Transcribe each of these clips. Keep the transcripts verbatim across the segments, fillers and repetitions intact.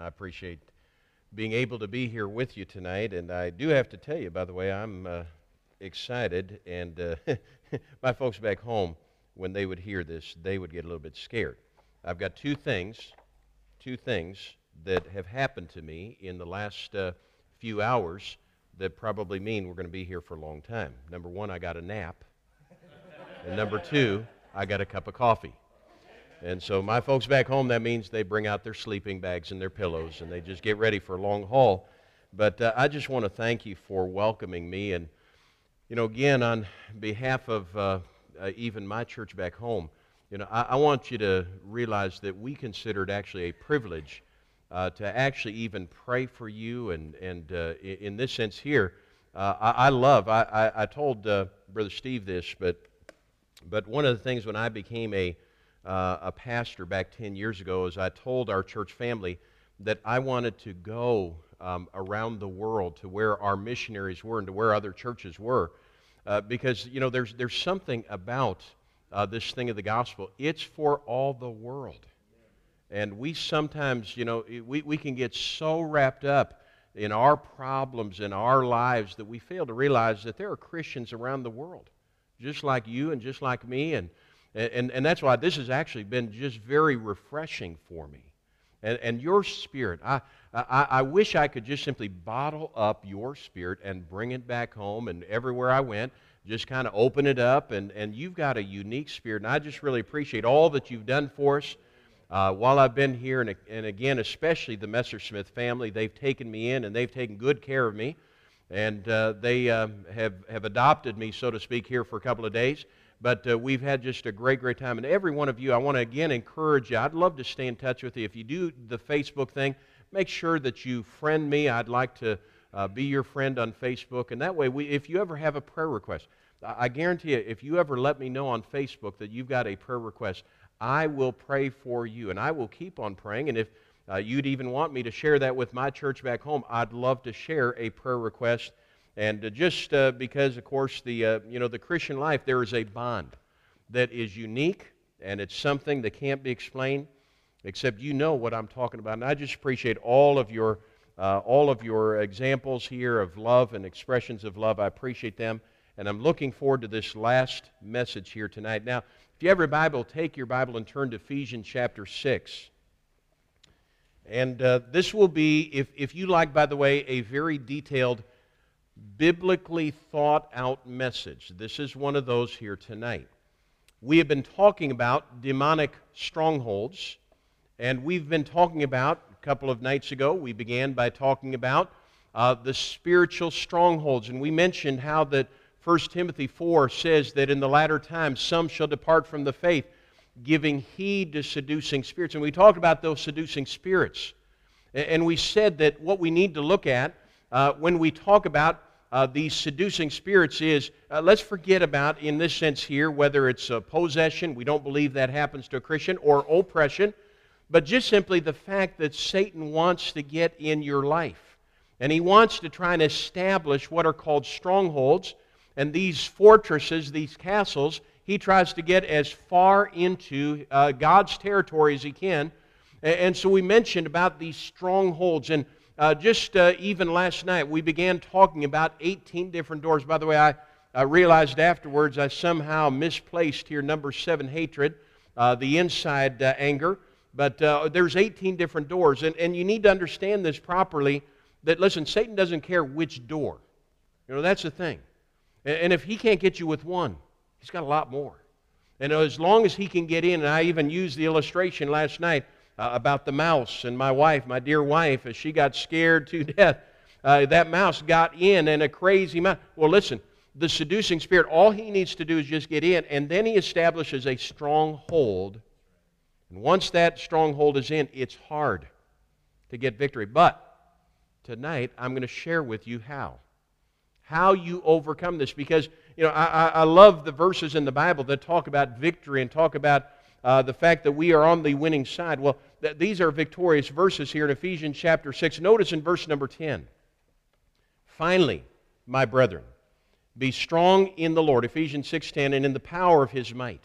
I appreciate being able to be here with you tonight, and I do have to tell you, by the way, I'm uh, excited, and uh, my folks back home, when they would hear this, they would get a little bit scared. I've got two things, two things that have happened to me in the last uh, few hours that probably mean we're going to be here for a long time. Number one, I got a nap, and number two, I got a cup of coffee. And so my folks back home, that means they bring out their sleeping bags and their pillows, and they just get ready for a long haul. But uh, I just want to thank you for welcoming me. And, you know, again, on behalf of uh, uh, even my church back home, you know, I, I want you to realize that we consider it actually a privilege uh, to actually even pray for you. And, and uh, in this sense here, uh, I, I love, I, I, I told uh, Brother Steve this, but, but one of the things when I became a Uh, a pastor back ten years ago, as I told our church family that I wanted to go um, around the world to where our missionaries were and to where other churches were, uh, because, you know, there's there's something about uh, this thing of the gospel. It's for all the world, and we sometimes, you know, we, we can get so wrapped up in our problems, in our lives, that we fail to realize that there are Christians around the world, just like you and just like me, and And, and that's why this has actually been just very refreshing for me. And, and your spirit, I, I, I wish I could just simply bottle up your spirit and bring it back home, and everywhere I went, just kind of open it up, and, and you've got a unique spirit, and I just really appreciate all that you've done for us uh, while I've been here, and, and again, especially the Messersmith family. They've taken me in, and they've taken good care of me, and uh, they uh, have, have adopted me, so to speak, here for a couple of days. But uh, we've had just a great, great time. And every one of you, I want to again encourage you. I'd love to stay in touch with you. If you do the Facebook thing, make sure that you friend me. I'd like to uh, be your friend on Facebook. And that way, we, if you ever have a prayer request, I, I guarantee you, if you ever let me know on Facebook that you've got a prayer request, I will pray for you. And I will keep on praying. And if uh, you'd even want me to share that with my church back home, I'd love to share a prayer request. And just uh, because, of course, the uh, you know, the Christian life, there is a bond that is unique, and it's something that can't be explained, except you know what I'm talking about. And I just appreciate all of your uh, all of your examples here of love and expressions of love. I appreciate them, and I'm looking forward to this last message here tonight. Now, if you have your Bible, take your Bible and turn to Ephesians chapter six. And uh, this will be, if if you like, by the way, a very detailed, biblically thought out message. This is one of those here tonight. We have been talking about demonic strongholds, and we've been talking about, a couple of nights ago, we began by talking about uh, the spiritual strongholds, and we mentioned how that First Timothy four says that in the latter times some shall depart from the faith, giving heed to seducing spirits. And we talked about those seducing spirits, and we said that what we need to look at Uh, when we talk about uh, these seducing spirits is, uh, let's forget about, in this sense here, whether it's uh, possession, we don't believe that happens to a Christian, or oppression, but just simply the fact that Satan wants to get in your life. And he wants to try and establish what are called strongholds, and these fortresses, these castles, he tries to get as far into uh, God's territory as he can. And so we mentioned about these strongholds, and Uh, just uh, even last night, we began talking about eighteen different doors. By the way, I, I realized afterwards I somehow misplaced here number seven, hatred, uh, the inside uh, anger. But uh, there's eighteen different doors, and, and you need to understand this properly, that, listen, Satan doesn't care which door. You know, that's the thing. And, and if he can't get you with one, he's got a lot more. And as long as he can get in, and I even used the illustration last night, Uh, about the mouse, and my wife, my dear wife, as she got scared to death, uh, that mouse got in, and a crazy mouse. Well, listen, the seducing spirit, all he needs to do is just get in, and then he establishes a stronghold. And once that stronghold is in, it's hard to get victory. But tonight, I'm going to share with you how. How you overcome this, because, you know, I, I love the verses in the Bible that talk about victory and talk about Uh, the fact that we are on the winning side. Well, th these are victorious verses here in Ephesians chapter six. Notice in verse number ten. Finally, my brethren, be strong in the Lord, Ephesians six ten, and in the power of His might.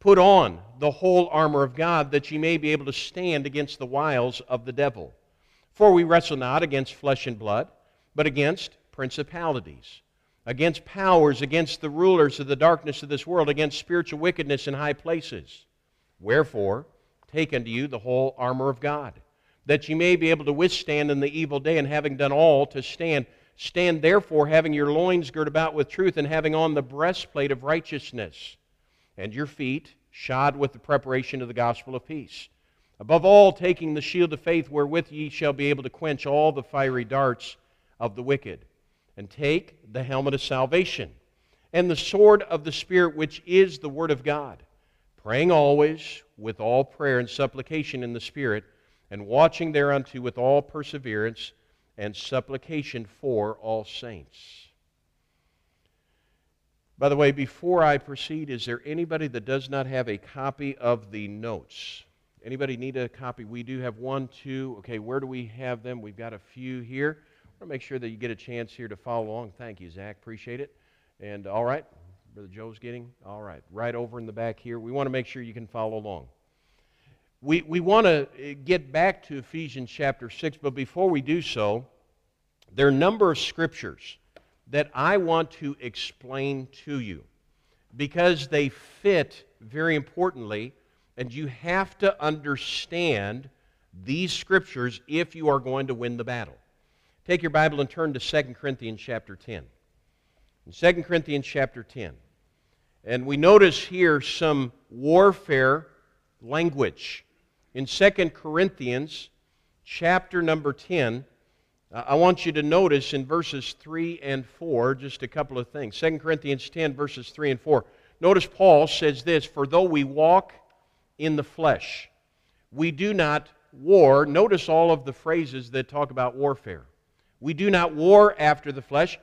Put on the whole armor of God, that ye may be able to stand against the wiles of the devil. For we wrestle not against flesh and blood, but against principalities, against powers, against the rulers of the darkness of this world, against spiritual wickedness in high places. Wherefore, take unto you the whole armor of God, that ye may be able to withstand in the evil day, and having done all to stand. Stand therefore, having your loins girt about with truth, and having on the breastplate of righteousness, and your feet shod with the preparation of the gospel of peace. Above all, taking the shield of faith, wherewith ye shall be able to quench all the fiery darts of the wicked. And take the helmet of salvation, and the sword of the Spirit, which is the Word of God, praying always with all prayer and supplication in the Spirit, and watching thereunto with all perseverance and supplication for all saints. By the way, before I proceed, is there anybody that does not have a copy of the notes? Anybody need a copy? We do have one, two. Okay, where do we have them? We've got a few here. I want to make sure that you get a chance here to follow along. Thank you, Zach. Appreciate it. And all right, Brother Joe's getting, all right, right over in the back here. We want to make sure you can follow along. We, we want to get back to Ephesians chapter six, but before we do so, there are a number of scriptures that I want to explain to you because they fit very importantly, and you have to understand these scriptures if you are going to win the battle. Take your Bible and turn to Second Corinthians chapter ten. In Second Corinthians chapter ten, and we notice here some warfare language. In Second Corinthians chapter number ten, I want you to notice in verses three and four just a couple of things. Second Corinthians ten, verses three and four. Notice Paul says this, "For though we walk in the flesh, we do not war." Notice all of the phrases that talk about warfare. "We do not war after the flesh,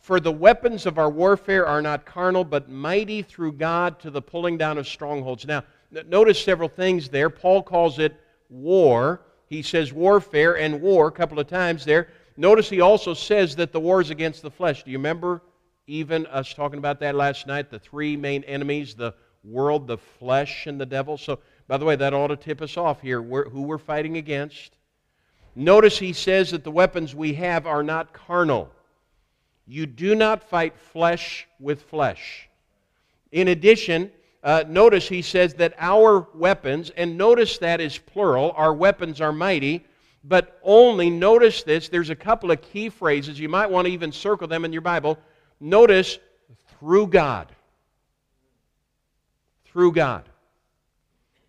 for the weapons of our warfare are not carnal, but mighty through God to the pulling down of strongholds." Now, notice several things there. Paul calls it war. He says warfare and war a couple of times there. Notice he also says that the war is against the flesh. Do you remember even us talking about that last night? The three main enemies, the world, the flesh, and the devil. So, by the way, that ought to tip us off here, who we're fighting against. Notice he says that the weapons we have are not carnal. You do not fight flesh with flesh. In addition, Uh, notice he says that our weapons, and notice that is plural, our weapons are mighty, but only, notice this, there's a couple of key phrases, you might want to even circle them in your Bible. Notice, through God. Through God.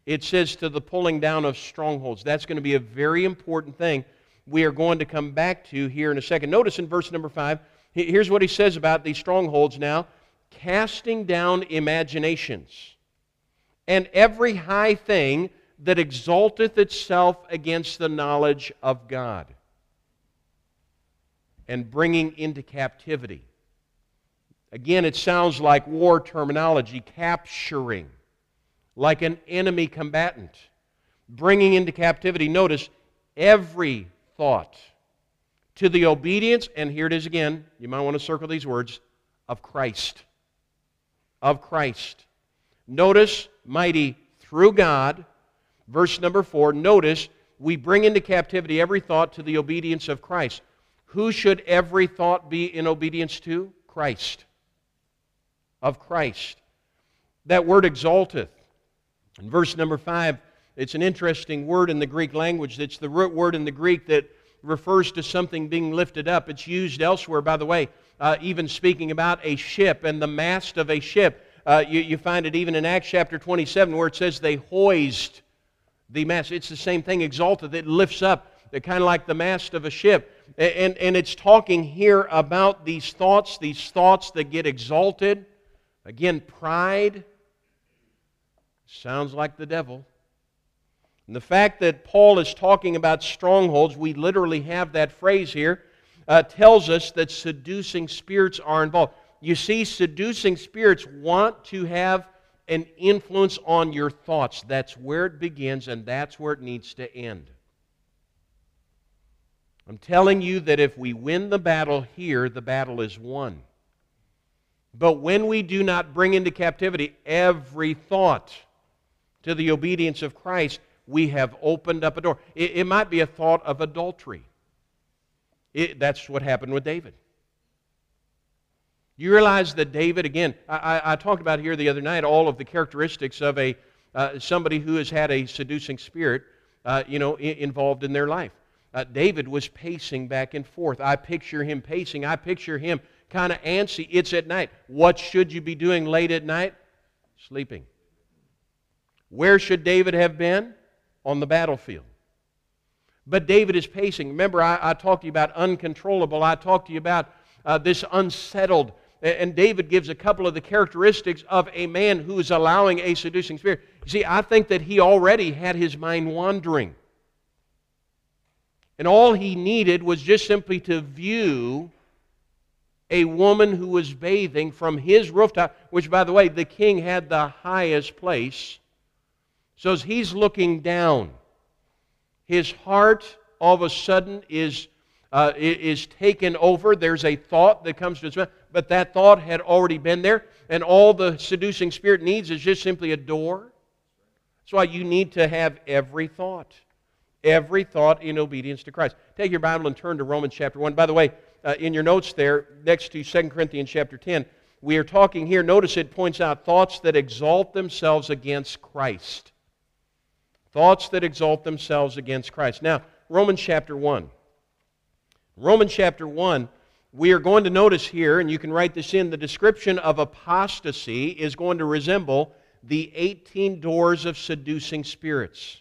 It says to the pulling down of strongholds. That's going to be a very important thing we are going to come back to here in a second. Notice in verse number five, here's what he says about these strongholds now. Casting down imaginations, and every high thing that exalteth itself against the knowledge of God, and bringing into captivity. Again, it sounds like war terminology, capturing, like an enemy combatant, bringing into captivity. Notice, every thought to the obedience, and here it is again, you might want to circle these words, of Christ. Of Christ. Notice, mighty through God. Verse number four, notice, we bring into captivity every thought to the obedience of Christ. Who should every thought be in obedience to? Christ. Of Christ. That word exalteth. In verse number five, it's an interesting word in the Greek language. It's the root word in the Greek that refers to something being lifted up. It's used elsewhere, by the way, uh, even speaking about a ship and the mast of a ship. Uh, you, you find it even in Acts chapter twenty-seven where it says they hoised the mast. It's the same thing, exalted. It lifts up, kind of like the mast of a ship. And, and it's talking here about these thoughts, these thoughts that get exalted. Again, pride sounds like the devil. And the fact that Paul is talking about strongholds, we literally have that phrase here, uh, tells us that seducing spirits are involved. You see, seducing spirits want to have an influence on your thoughts. That's where it begins, and that's where it needs to end. I'm telling you that if we win the battle here, the battle is won. But when we do not bring into captivity every thought to the obedience of Christ, we have opened up a door. It, it might be a thought of adultery. It, that's what happened with David. You realize that David, again, I, I, I talked about here the other night all of the characteristics of a uh, somebody who has had a seducing spirit uh, you know, I- involved in their life. Uh, David was pacing back and forth. I picture him pacing. I picture him kind of antsy. It's at night. What should you be doing late at night? Sleeping. Where should David have been? On the battlefield. But David is pacing. Remember, I, I talked to you about uncontrollable. I talked to you about uh, this unsettled. And David gives a couple of the characteristics of a man who is allowing a seducing spirit. You see, I think that he already had his mind wandering. And all he needed was just simply to view a woman who was bathing from his rooftop, which, by the way, the king had the highest place. So as he's looking down, his heart all of a sudden is, uh, is taken over. There's a thought that comes to his mind, but that thought had already been there. And all the seducing spirit needs is just simply a door. That's why you need to have every thought. Every thought in obedience to Christ. Take your Bible and turn to Romans chapter one. By the way, Uh, in your notes there, next to Second Corinthians chapter ten, we are talking here, notice it points out thoughts that exalt themselves against Christ. Thoughts that exalt themselves against Christ. Now, Romans chapter one. Romans chapter one, we are going to notice here, and you can write this in, the description of apostasy is going to resemble the eighteen doors of seducing spirits.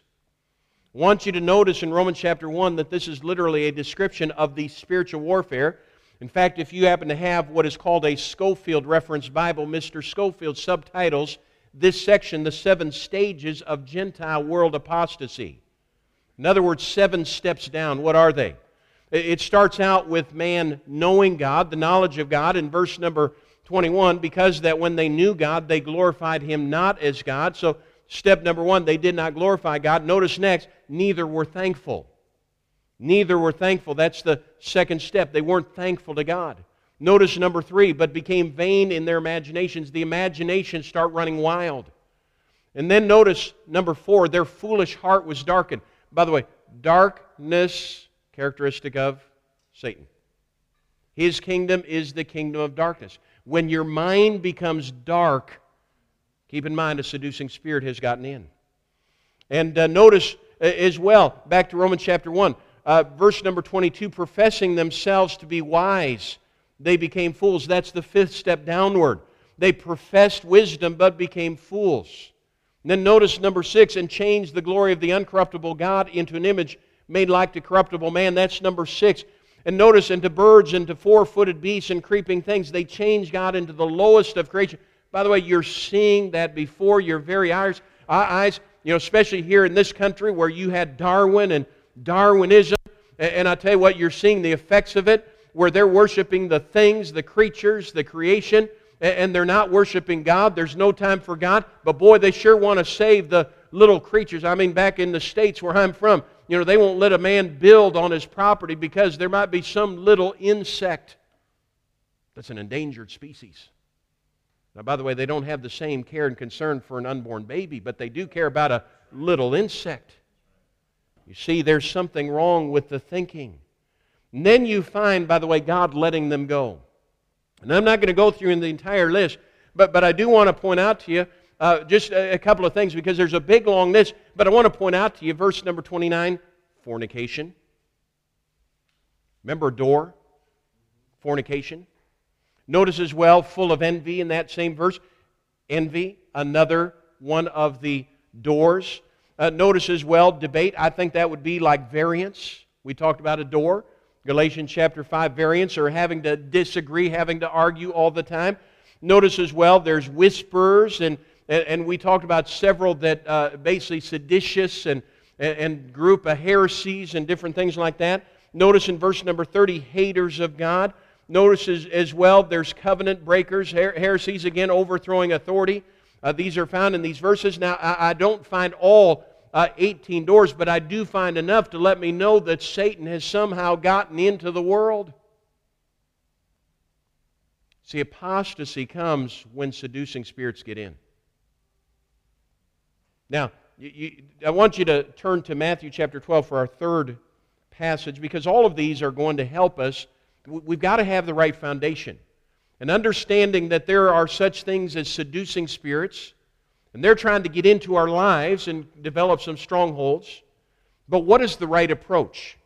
I want you to notice in Romans chapter one that this is literally a description of the spiritual warfare. In fact, if you happen to have what is called a Schofield reference Bible, Mister Schofield subtitles this section, The Seven Stages of Gentile World Apostasy. In other words, seven steps down. What are they? It starts out with man knowing God, the knowledge of God, in verse number twenty-one, because that when they knew God, they glorified Him not as God. So, step number one, they did not glorify God. Notice next, neither were thankful. Neither were thankful. That's the second step. They weren't thankful to God. Notice number three, but became vain in their imaginations. The imaginations start running wild. And then notice number four, their foolish heart was darkened. By the way, darkness, characteristic of Satan. His kingdom is the kingdom of darkness. When your mind becomes dark, keep in mind, a seducing spirit has gotten in. And uh, notice uh, as well, back to Romans chapter one, uh, verse number twenty-two, professing themselves to be wise, they became fools. That's the fifth step downward. They professed wisdom, but became fools. And then notice number six, and changed the glory of the uncorruptible God into an image made like to corruptible man. That's number six. And notice, into birds, into four-footed beasts, and creeping things, they changed God into the lowest of creation. By the way, you're seeing that before your very eyes, eyes, you know, especially here in this country where you had Darwin and Darwinism. And I tell you what, you're seeing the effects of it, where they're worshiping the things, the creatures, the creation, and they're not worshiping God. There's no time for God. But boy, they sure want to save the little creatures. I mean, back in the States where I'm from, you know, they won't let a man build on his property because there might be some little insect that's an endangered species. Now, by the way, they don't have the same care and concern for an unborn baby, but they do care about a little insect. You see, there's something wrong with the thinking. And then you find, by the way, God letting them go. And I'm not going to go through in the entire list, but, but I do want to point out to you uh, just a, a couple of things, because there's a big, long list, but I want to point out to you verse number twenty-nine, fornication. Remember, door, fornication. Notice as well, full of envy in that same verse. Envy, another one of the doors. Uh, notice as well, debate. I think that would be like variance. We talked about a door. Galatians chapter five, variance, or having to disagree, having to argue all the time. Notice as well, there's whisperers, and, and, and we talked about several that uh, basically seditious and, and, and group of heresies and different things like that. Notice in verse number thirty, haters of God. Notice as well, there's covenant breakers, her- heresies, again, overthrowing authority. Uh, these are found in these verses. Now, I, I don't find all uh, eighteen doors, but I do find enough to let me know that Satan has somehow gotten into the world. See, apostasy comes when seducing spirits get in. Now, You, you, I want you to turn to Matthew chapter twelve for our third passage, because all of these are going to help us. We've got to have the right foundation. And understanding that there are such things as seducing spirits, and they're trying to get into our lives and develop some strongholds. But what is the right approach?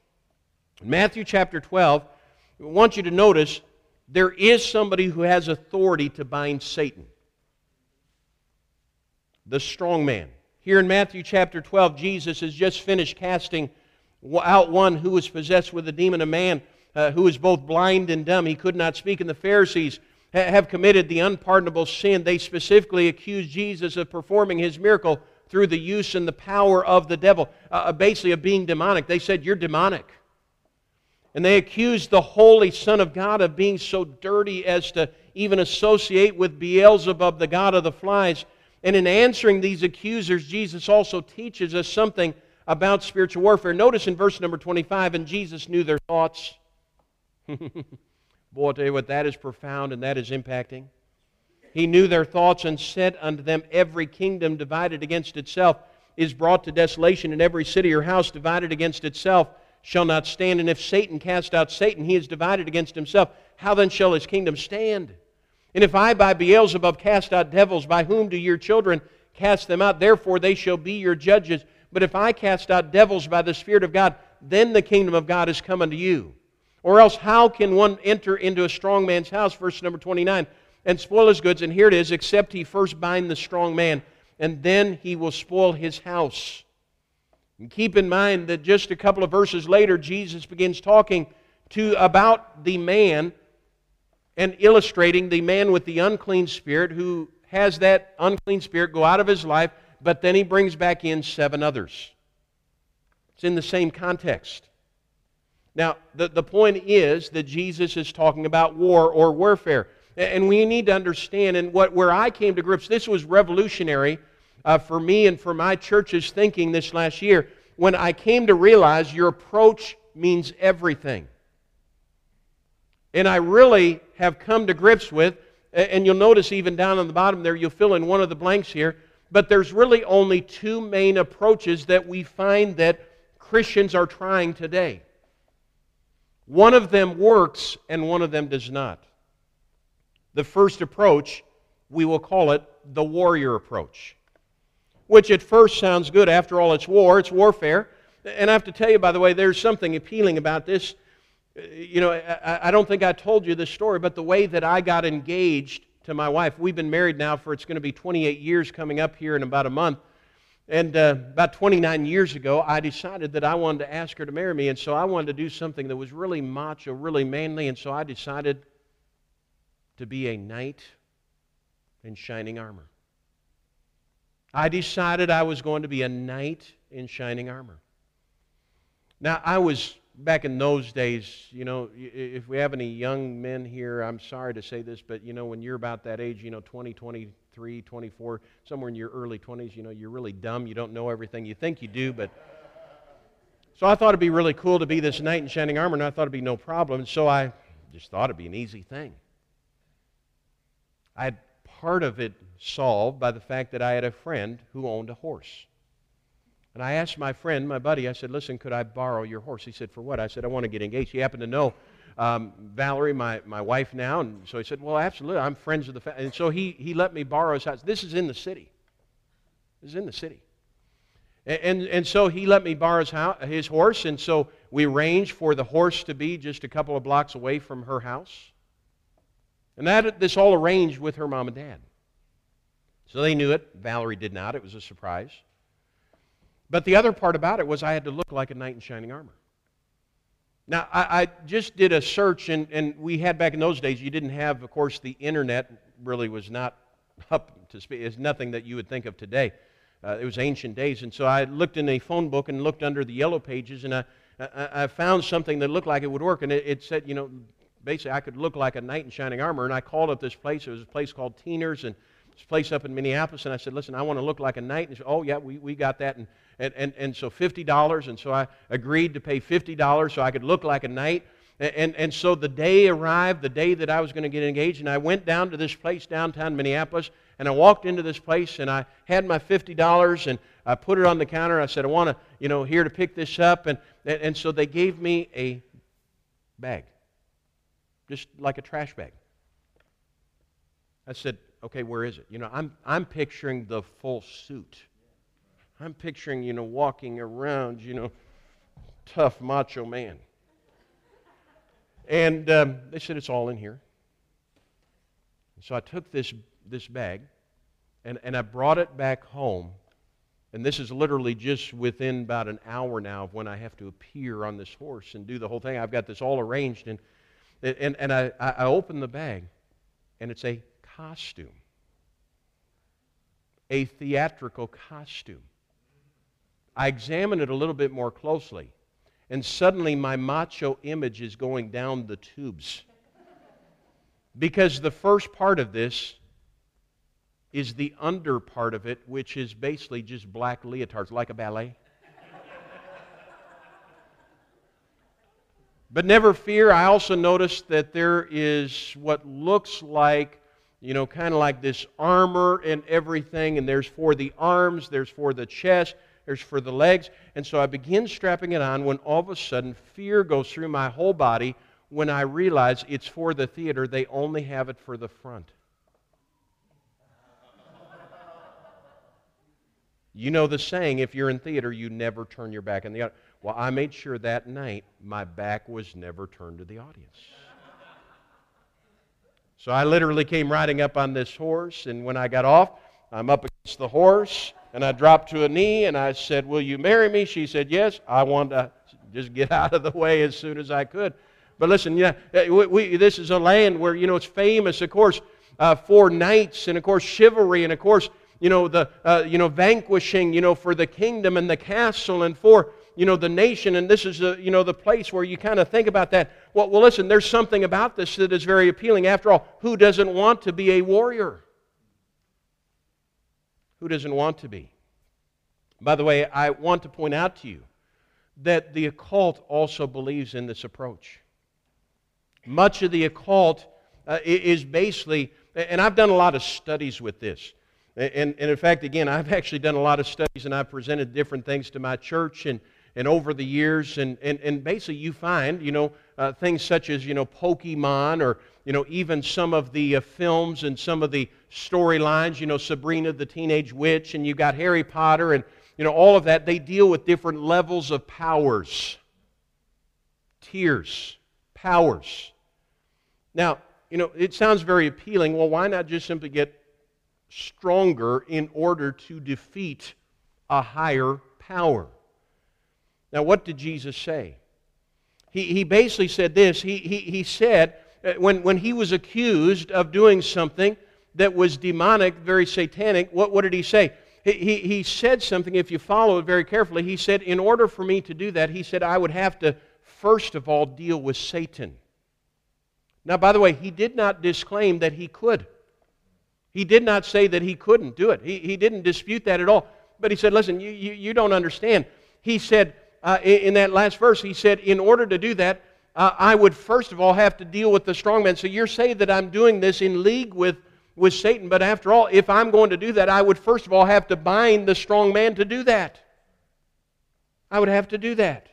In Matthew chapter twelve, I want you to notice there is somebody who has authority to bind Satan, the strong man. Here in Matthew chapter twelve, Jesus has just finished casting out one who was possessed with a demon, a man uh, who was both blind and dumb. He could not speak, and the Pharisees ha- have committed the unpardonable sin. They specifically accused Jesus of performing his miracle through the use and the power of the devil, uh, basically of being demonic. They said, "You're demonic." And they accused the Holy Son of God of being so dirty as to even associate with Beelzebub, the god of the flies. And in answering these accusers, Jesus also teaches us something about spiritual warfare. Notice in verse number twenty-five, and Jesus knew their thoughts. Boy, I'll tell you what, that is profound and that is impacting. He knew their thoughts and said unto them, every kingdom divided against itself is brought to desolation, and every city or house divided against itself shall not stand. And if Satan cast out Satan, he is divided against himself. How then shall his kingdom stand? And if I by Beelzebub cast out devils, by whom do your children cast them out? Therefore they shall be your judges. But if I cast out devils by the Spirit of God, then the kingdom of God is come unto you. Or else how can one enter into a strong man's house, verse number twenty-nine, and spoil his goods? And here it is, except he first bind the strong man, and then he will spoil his house. And keep in mind that just a couple of verses later, Jesus begins talking to about the man and illustrating the man with the unclean spirit, who has that unclean spirit go out of his life, but then he brings back in seven others. It's in the same context. Now, the, the point is that Jesus is talking about war or warfare. And we need to understand, and what where I came to grips, this was revolutionary Uh, for me and for my church's thinking this last year, when I came to realize your approach means everything. And I really have come to grips with, and you'll notice even down on the bottom there, you'll fill in one of the blanks here, but there's really only two main approaches that we find that Christians are trying today. One of them works and one of them does not. The first approach, we will call it the warrior approach, which at first sounds good. After all, it's war, it's warfare. And I have to tell you, by the way, there's something appealing about this. You know, I, I don't think I told you this story, but the way that I got engaged to my wife, we've been married now for, it's going to be twenty-eight years coming up here in about a month. And uh, about twenty-nine years ago, I decided that I wanted to ask her to marry me, and so I wanted to do something that was really macho, really manly, and so I decided to be a knight in shining armor. I decided I was going to be a knight in shining armor. Now, I was, back in those days, you know, if we have any young men here, I'm sorry to say this, but, you know, when you're about that age, you know, twenty, twenty-three, twenty-four, somewhere in your early twenties, you know, you're really dumb. You don't know everything. You think you do, but... So I thought it'd be really cool to be this knight in shining armor, and I thought it'd be no problem, so I just thought it'd be an easy thing. I had part of it solved by the fact that I had a friend who owned a horse. And I asked my friend, my buddy, I said, listen, could I borrow your horse? He said, for what? I said, I want to get engaged. He happened to know um, Valerie, my, my wife now, and so he said, well, absolutely, I'm friends with the family. And so he, he let me borrow his house. This is in the city. This is in the city. And, and, and so he let me borrow his, house, his horse, and so we arranged for the horse to be just a couple of blocks away from her house. And that this all arranged with her mom and dad. So they knew it. Valerie did not. It was a surprise. But the other part about it was I had to look like a knight in shining armor. Now, I, I just did a search, and, and we had back in those days, you didn't have, of course, the internet really was not up to speed. It's nothing that you would think of today. Uh, it was ancient days. And so I looked in a phone book and looked under the yellow pages, and I, I, I found something that looked like it would work. And it, it said, you know, basically I could look like a knight in shining armor. And I called up this place. It was a place called Teeners, and this place up in Minneapolis, and I said, listen, I want to look like a knight. And she said, oh, yeah, we, we got that. And, and, and, and so fifty dollars, and so I agreed to pay fifty dollars so I could look like a knight. And, and, and so the day arrived, the day that I was going to get engaged, and I went down to this place downtown Minneapolis, and I walked into this place, and I had my fifty dollars, and I put it on the counter. I said, I want to, you know, here to pick this up. And, and, and so they gave me a bag, just like a trash bag. I said, okay, where is it? You know, I'm, I'm picturing the full suit. I'm picturing, you know, walking around, you know, tough macho man. And um, they said, it's all in here. So I took this, this bag, and, and I brought it back home. And this is literally just within about an hour now of when I have to appear on this horse and do the whole thing. I've got this all arranged. And, and, and I, I open the bag, and it's a costume. A theatrical costume. I examine it a little bit more closely, and suddenly my macho image is going down the tubes. Because the first part of this is the under part of it, which is basically just black leotards, like a ballet. But never fear, I also noticed that there is what looks like, you know, kind of like this armor and everything, and there's for the arms, there's for the chest, there's for the legs. And so I begin strapping it on when all of a sudden fear goes through my whole body when I realize it's for the theater. They only have it for the front. You know the saying, if you're in theater, you never turn your back on the audience. Well, I made sure that night my back was never turned to the audience. So I literally came riding up on this horse, and when I got off, I'm up against the horse, and I dropped to a knee, and I said, will you marry me? She said, yes. I wanted to just get out of the way as soon as I could. But listen, yeah, we, we, this is a land where, you know, it's famous, of course, uh, for knights, and of course, chivalry, and of course, you know, the, uh, you know, vanquishing, you know, for the kingdom and the castle and for, you know, the nation. And this is, a, you know, the place where you kind of think about that. Well, well, listen, there's something about this that is very appealing. After all, who doesn't want to be a warrior? Who doesn't want to be? By the way, I want to point out to you that the occult also believes in this approach. Much of the occult uh, is basically, and I've done a lot of studies with this, and, and in fact, again, I've actually done a lot of studies, and I've presented different things to my church and, and over the years, and, and, and basically you find, you know, uh, things such as, you know, Pokemon, or you know, even some of the uh, films and some of the storylines, you know, Sabrina the Teenage Witch, and you got Harry Potter, and, you know, all of that. They deal with different levels of powers. Tiers. Powers. Now, you know, it sounds very appealing. Well, why not just simply get stronger in order to defeat a higher power? Now, what did Jesus say? He, he basically said this. He, he, he said... When, when he was accused of doing something that was demonic, very satanic, what, what did he say? He, he, he said something, if you follow it very carefully, he said, in order for me to do that, he said, I would have to, first of all, deal with Satan. Now, by the way, he did not disclaim that he could. He did not say that he couldn't do it. He, he didn't dispute that at all. But he said, listen, you, you, you don't understand. He said, uh, in, in that last verse, he said, in order to do that, Uh, I would first of all have to deal with the strong man. So you're saying that I'm doing this in league with, with Satan, but after all, if I'm going to do that, I would first of all have to bind the strong man to do that. I would have to do that.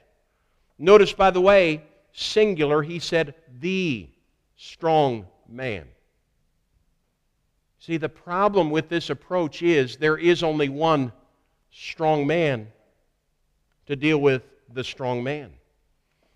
Notice, by the way, singular, he said, the strong man. See, the problem with this approach is there is only one strong man to deal with the strong man.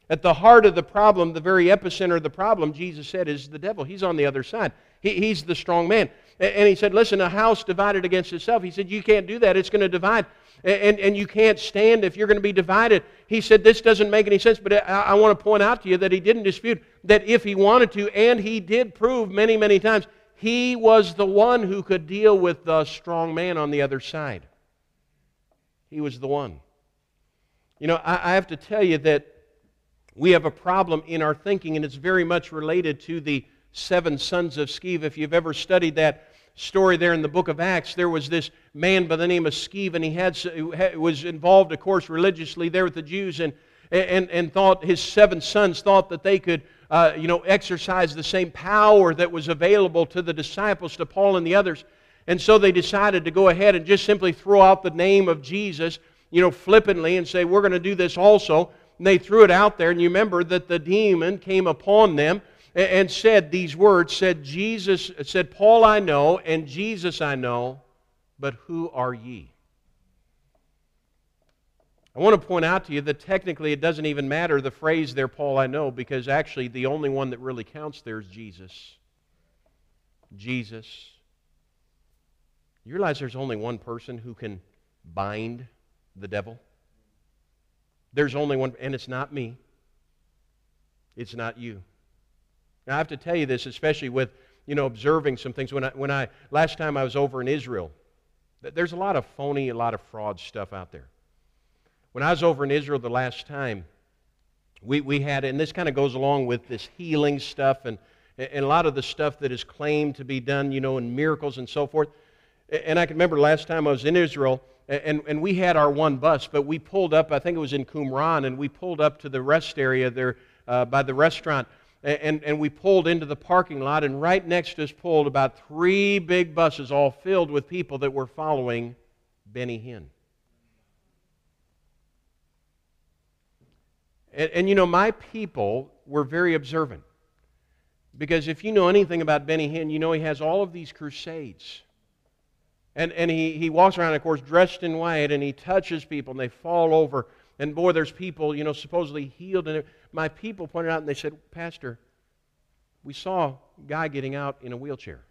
At the heart of the problem, the very epicenter of the problem, Jesus said, is the devil. He's on the other side. He, he's the strong man. And he said, listen, a house divided against itself. He said, you can't do that. It's going to divide. And, and you can't stand if you're going to be divided. He said, this doesn't make any sense. But I, I want to point out to you that he didn't dispute that if he wanted to, and he did prove many, many times, he was the one who could deal with the strong man on the other side. He was the one. You know, I, I have to tell you that we have a problem in our thinking, and it's very much related to the seven sons of Sceva. If you've ever studied that story there in the book of Acts, there was this man by the name of Sceva, and he had, was involved, of course, religiously there with the Jews, and, and, and thought his seven sons thought that they could uh, you know, exercise the same power that was available to the disciples, to Paul and the others. And so they decided to go ahead and just simply throw out the name of Jesus, you know, flippantly and say, we're going to do this also. And they threw it out there. And you remember that the demon came upon them and, and said these words, said, Jesus, said, Paul I know, and Jesus I know, but who are ye? I want to point out to you that technically it doesn't even matter the phrase there, Paul I know, because actually the only one that really counts there is Jesus. Jesus. You realize there's only one person who can bind the devil? There's only one, and it's not me. It's not you. Now I have to tell you this, especially with, you know, observing some things. When I, when I last time I was over in Israel, there's a lot of phony, a lot of fraud stuff out there. When I was over in Israel the last time, we, we had, and this kind of goes along with this healing stuff and, and a lot of the stuff that is claimed to be done, you know, in miracles and so forth. And I can remember last time I was in Israel, and, and we had our one bus, but we pulled up, I think it was in Qumran, and we pulled up to the rest area there uh, by the restaurant, and, and we pulled into the parking lot, and right next to us pulled about three big buses all filled with people that were following Benny Hinn. And, and, you know, my people were very observant. Because if you know anything about Benny Hinn, you know he has all of these crusades. And, and he, he walks around, of course, dressed in white, and he touches people, and they fall over. And, boy, there's people, you know, supposedly healed. And my people pointed out, and they said, Pastor, we saw a guy getting out in a wheelchair.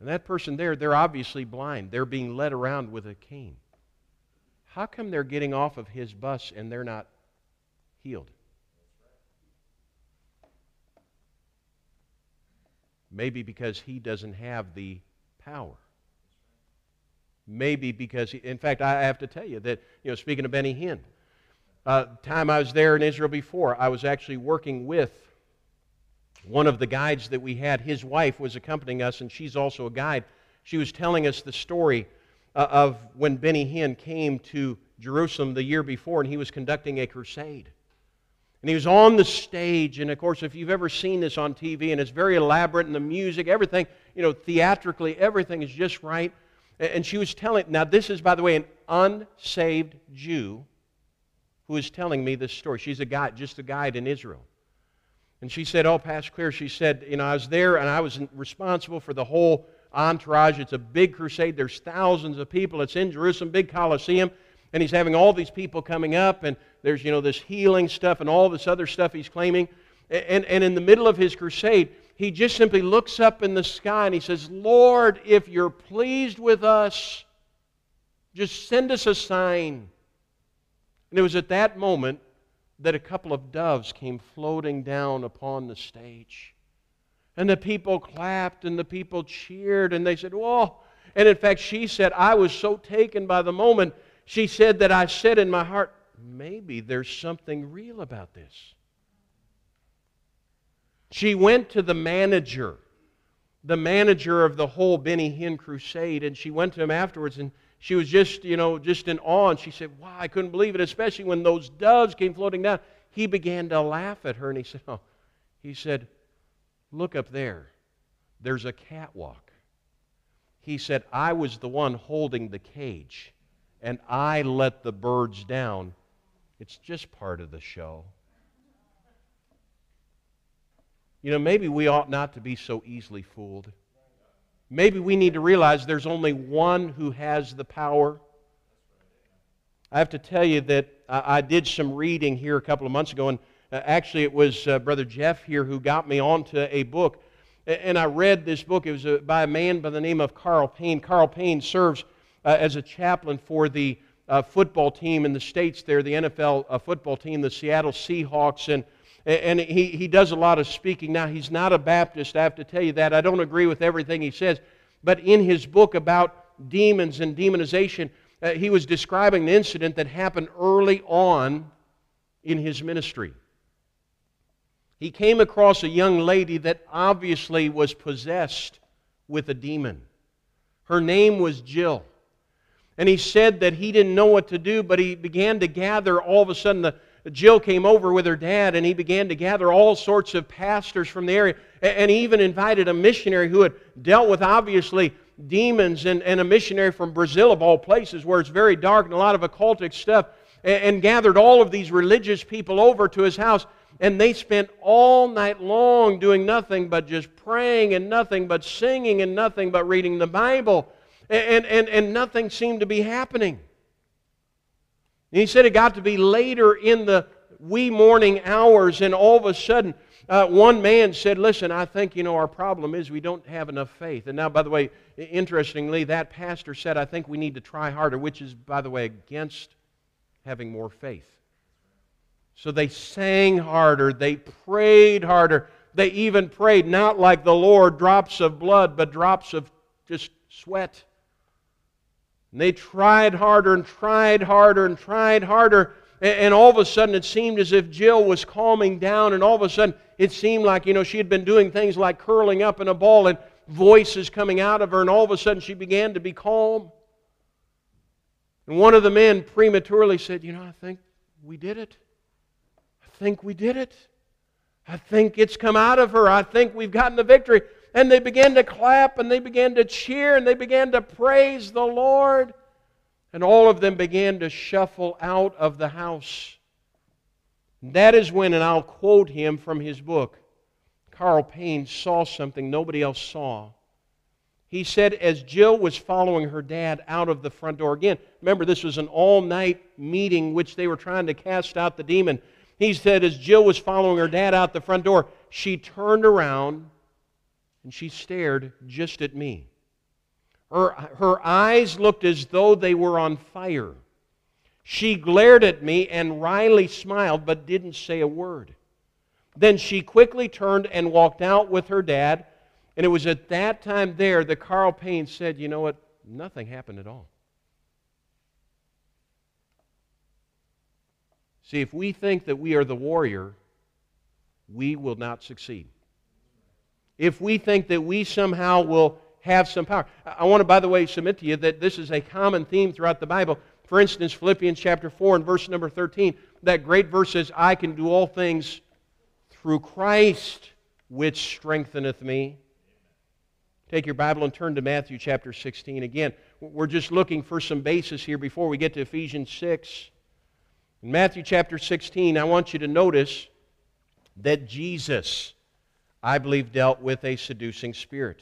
And that person there, they're obviously blind. They're being led around with a cane. How come they're getting off of his bus and they're not healed? Maybe because he doesn't have the power. Maybe because, he, in fact, I have to tell you that, you know, speaking of Benny Hinn, uh, time I was there in Israel before, I was actually working with one of the guides that we had. His wife was accompanying us, and she's also a guide. She was telling us the story of when Benny Hinn came to Jerusalem the year before, and he was conducting a crusade. And he was on the stage, and of course, if you've ever seen this on T V, and it's very elaborate, and the music, everything, you know, theatrically, everything is just right. And she was telling, now this is, by the way, an unsaved Jew who is telling me this story. She's a guide, just a guide in Israel. And she said, oh, Pastor Clear, she said, you know, I was there, and I was responsible for the whole entourage. It's a big crusade. There's thousands of people. It's in Jerusalem, big Colosseum, and he's having all these people coming up, and there's, you know, this healing stuff and all this other stuff he's claiming. And, and in the middle of his crusade, he just simply looks up in the sky and he says, Lord, if you're pleased with us, just send us a sign. And it was at that moment that a couple of doves came floating down upon the stage. And the people clapped, and the people cheered, and they said, whoa. And in fact, she said, I was so taken by the moment. She said that I said in my heart, maybe there's something real about this. She went to the manager, the manager of the whole Benny Hinn crusade, and she went to him afterwards, and she was just, you know, just in awe, and she said, wow, I couldn't believe it, especially when those doves came floating down. He began to laugh at her, and he said, oh, he said, look up there. There's a catwalk. He said, I was the one holding the cage, and I let the birds down. It's just part of the show. You know, maybe we ought not to be so easily fooled. Maybe we need to realize there's only one who has the power. I have to tell you that I did some reading here a couple of months ago, and actually, it was uh, Brother Jeff here who got me onto a book, and I read this book. It was uh, by a man by the name of Carl Payne. Carl Payne serves uh, as a chaplain for the uh, football team in the States there, the N F L uh, football team, the Seattle Seahawks, and, and he, he does a lot of speaking. Now, he's not a Baptist, I have to tell you that. I don't agree with everything he says, but in his book about demons and demonization, uh, he was describing an incident that happened early on in his ministry. He came across a young lady that obviously was possessed with a demon. Her name was Jill. And he said that he didn't know what to do, but he began to gather all of a sudden the, Jill came over with her dad, and he began to gather all sorts of pastors from the area, and he even invited a missionary who had dealt with, obviously, demons, and, and a missionary from Brazil, of all places, where it's very dark and a lot of occultic stuff, and, and gathered all of these religious people over to his house, and they spent all night long doing nothing but just praying and nothing but singing and nothing but reading the Bible, and, and, and nothing seemed to be happening. And he said it got to be later in the wee morning hours, and all of a sudden, uh, one man said, listen, I think, you know, our problem is we don't have enough faith. And now, by the way, interestingly, that pastor said, I think we need to try harder, which is, by the way, against having more faith. So they sang harder, they prayed harder, they even prayed not like the Lord, drops of blood, but drops of just sweat. And they tried harder and tried harder and tried harder. And, and all of a sudden it seemed as if Jill was calming down. And all of a sudden it seemed like, you know, she had been doing things like curling up in a ball and voices coming out of her. And all of a sudden she began to be calm. And one of the men prematurely said, you know, I think we did it. I think we did it. I think it's come out of her. I think we've gotten the victory. And they began to clap, and they began to cheer, and they began to praise the Lord. And all of them began to shuffle out of the house. That is when, and I'll quote him from his book, Carl Payne saw something nobody else saw. He said, as Jill was following her dad out of the front door, again, remember this was an all-night meeting which they were trying to cast out the demon. He said, as Jill was following her dad out the front door, she turned around, and she stared just at me. Her, her eyes looked as though they were on fire. She glared at me and wryly smiled but didn't say a word. Then she quickly turned and walked out with her dad. And it was at that time there that Carl Payne said, you know what? Nothing happened at all. See, if we think that we are the warrior, we will not succeed. If we think that we somehow will have some power. I want to, by the way, submit to you that this is a common theme throughout the Bible. For instance, Philippians chapter four and verse number thirteen, that great verse says, I can do all things through Christ, which strengtheneth me. Take your Bible and turn to Matthew chapter sixteen. Again, we're just looking for some basis here before we get to Ephesians six. In Matthew chapter sixteen, I want you to notice that Jesus, I believe, dealt with a seducing spirit.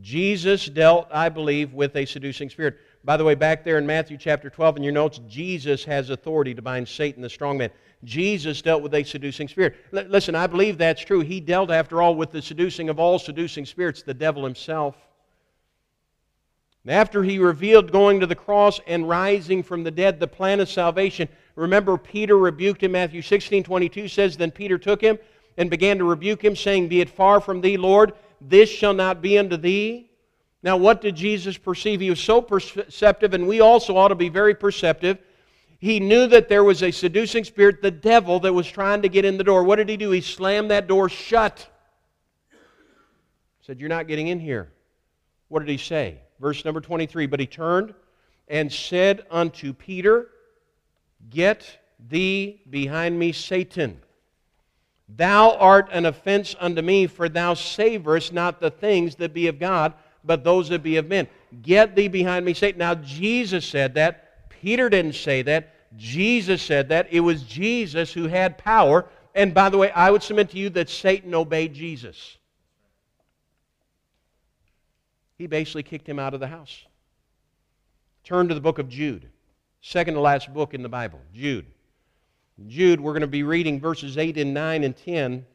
Jesus dealt, I believe, with a seducing spirit. By the way, back there in Matthew chapter twelve in your notes, Jesus has authority to bind Satan, the strong man. Jesus dealt with a seducing spirit. L- listen, I believe that's true. He dealt, after all, with the seducing of all seducing spirits, the devil himself. And after he revealed going to the cross and rising from the dead, the plan of salvation, remember Peter rebuked him. Matthew sixteen twenty-two says, then Peter took him, and began to rebuke him, saying, be it far from thee, Lord, this shall not be unto thee. Now what did Jesus perceive? He was so perceptive, and we also ought to be very perceptive. He knew that there was a seducing spirit, the devil, that was trying to get in the door. What did he do? He slammed that door shut. He said, you're not getting in here. What did he say? Verse number twenty-three, but he turned and said unto Peter, get thee behind me, Satan. Thou art an offense unto me, for thou savorest not the things that be of God, but those that be of men. Get thee behind me, Satan. Now, Jesus said that. Peter didn't say that. Jesus said that. It was Jesus who had power. And by the way, I would submit to you that Satan obeyed Jesus. He basically kicked him out of the house. Turn to the book of Jude, second to last book in the Bible, Jude. Jude, we're going to be reading verses eight and nine and ten.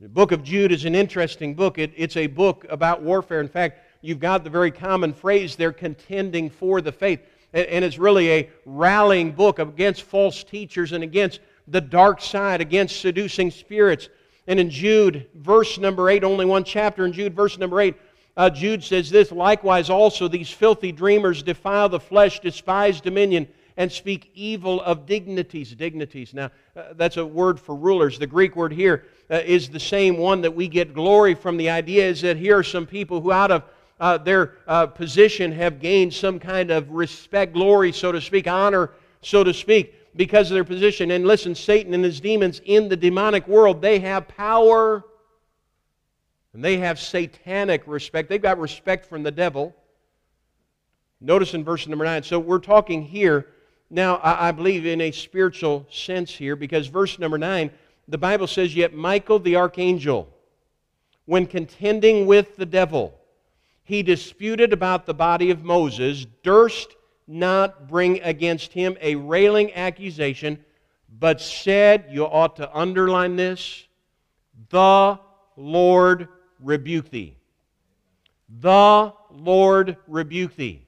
The book of Jude is an interesting book. It, it's a book about warfare. In fact, you've got the very common phrase there, contending for the faith. And, and it's really a rallying book against false teachers and against the dark side, against seducing spirits. And in Jude, verse number eight, only one chapter in Jude, verse number eight, uh, Jude says this, likewise also these filthy dreamers defile the flesh, despise dominion, and speak evil of dignities. Dignities. Now, uh, that's a word for rulers. The Greek word here uh, is the same one that we get glory from. The idea is that here are some people who out of uh, their uh, position have gained some kind of respect, glory, so to speak, honor, so to speak. because of their position. And listen, Satan and his demons in the demonic world, they have power and they have satanic respect. They've got respect from the devil. Notice in verse number nine. So we're talking here now, I believe, in a spiritual sense here, because verse number nine, the Bible says, "Yet Michael the archangel, when contending with the devil, he disputed about the body of Moses, durst not bring against him a railing accusation, but said," you ought to underline this, "the Lord rebuke thee." The Lord rebuke thee.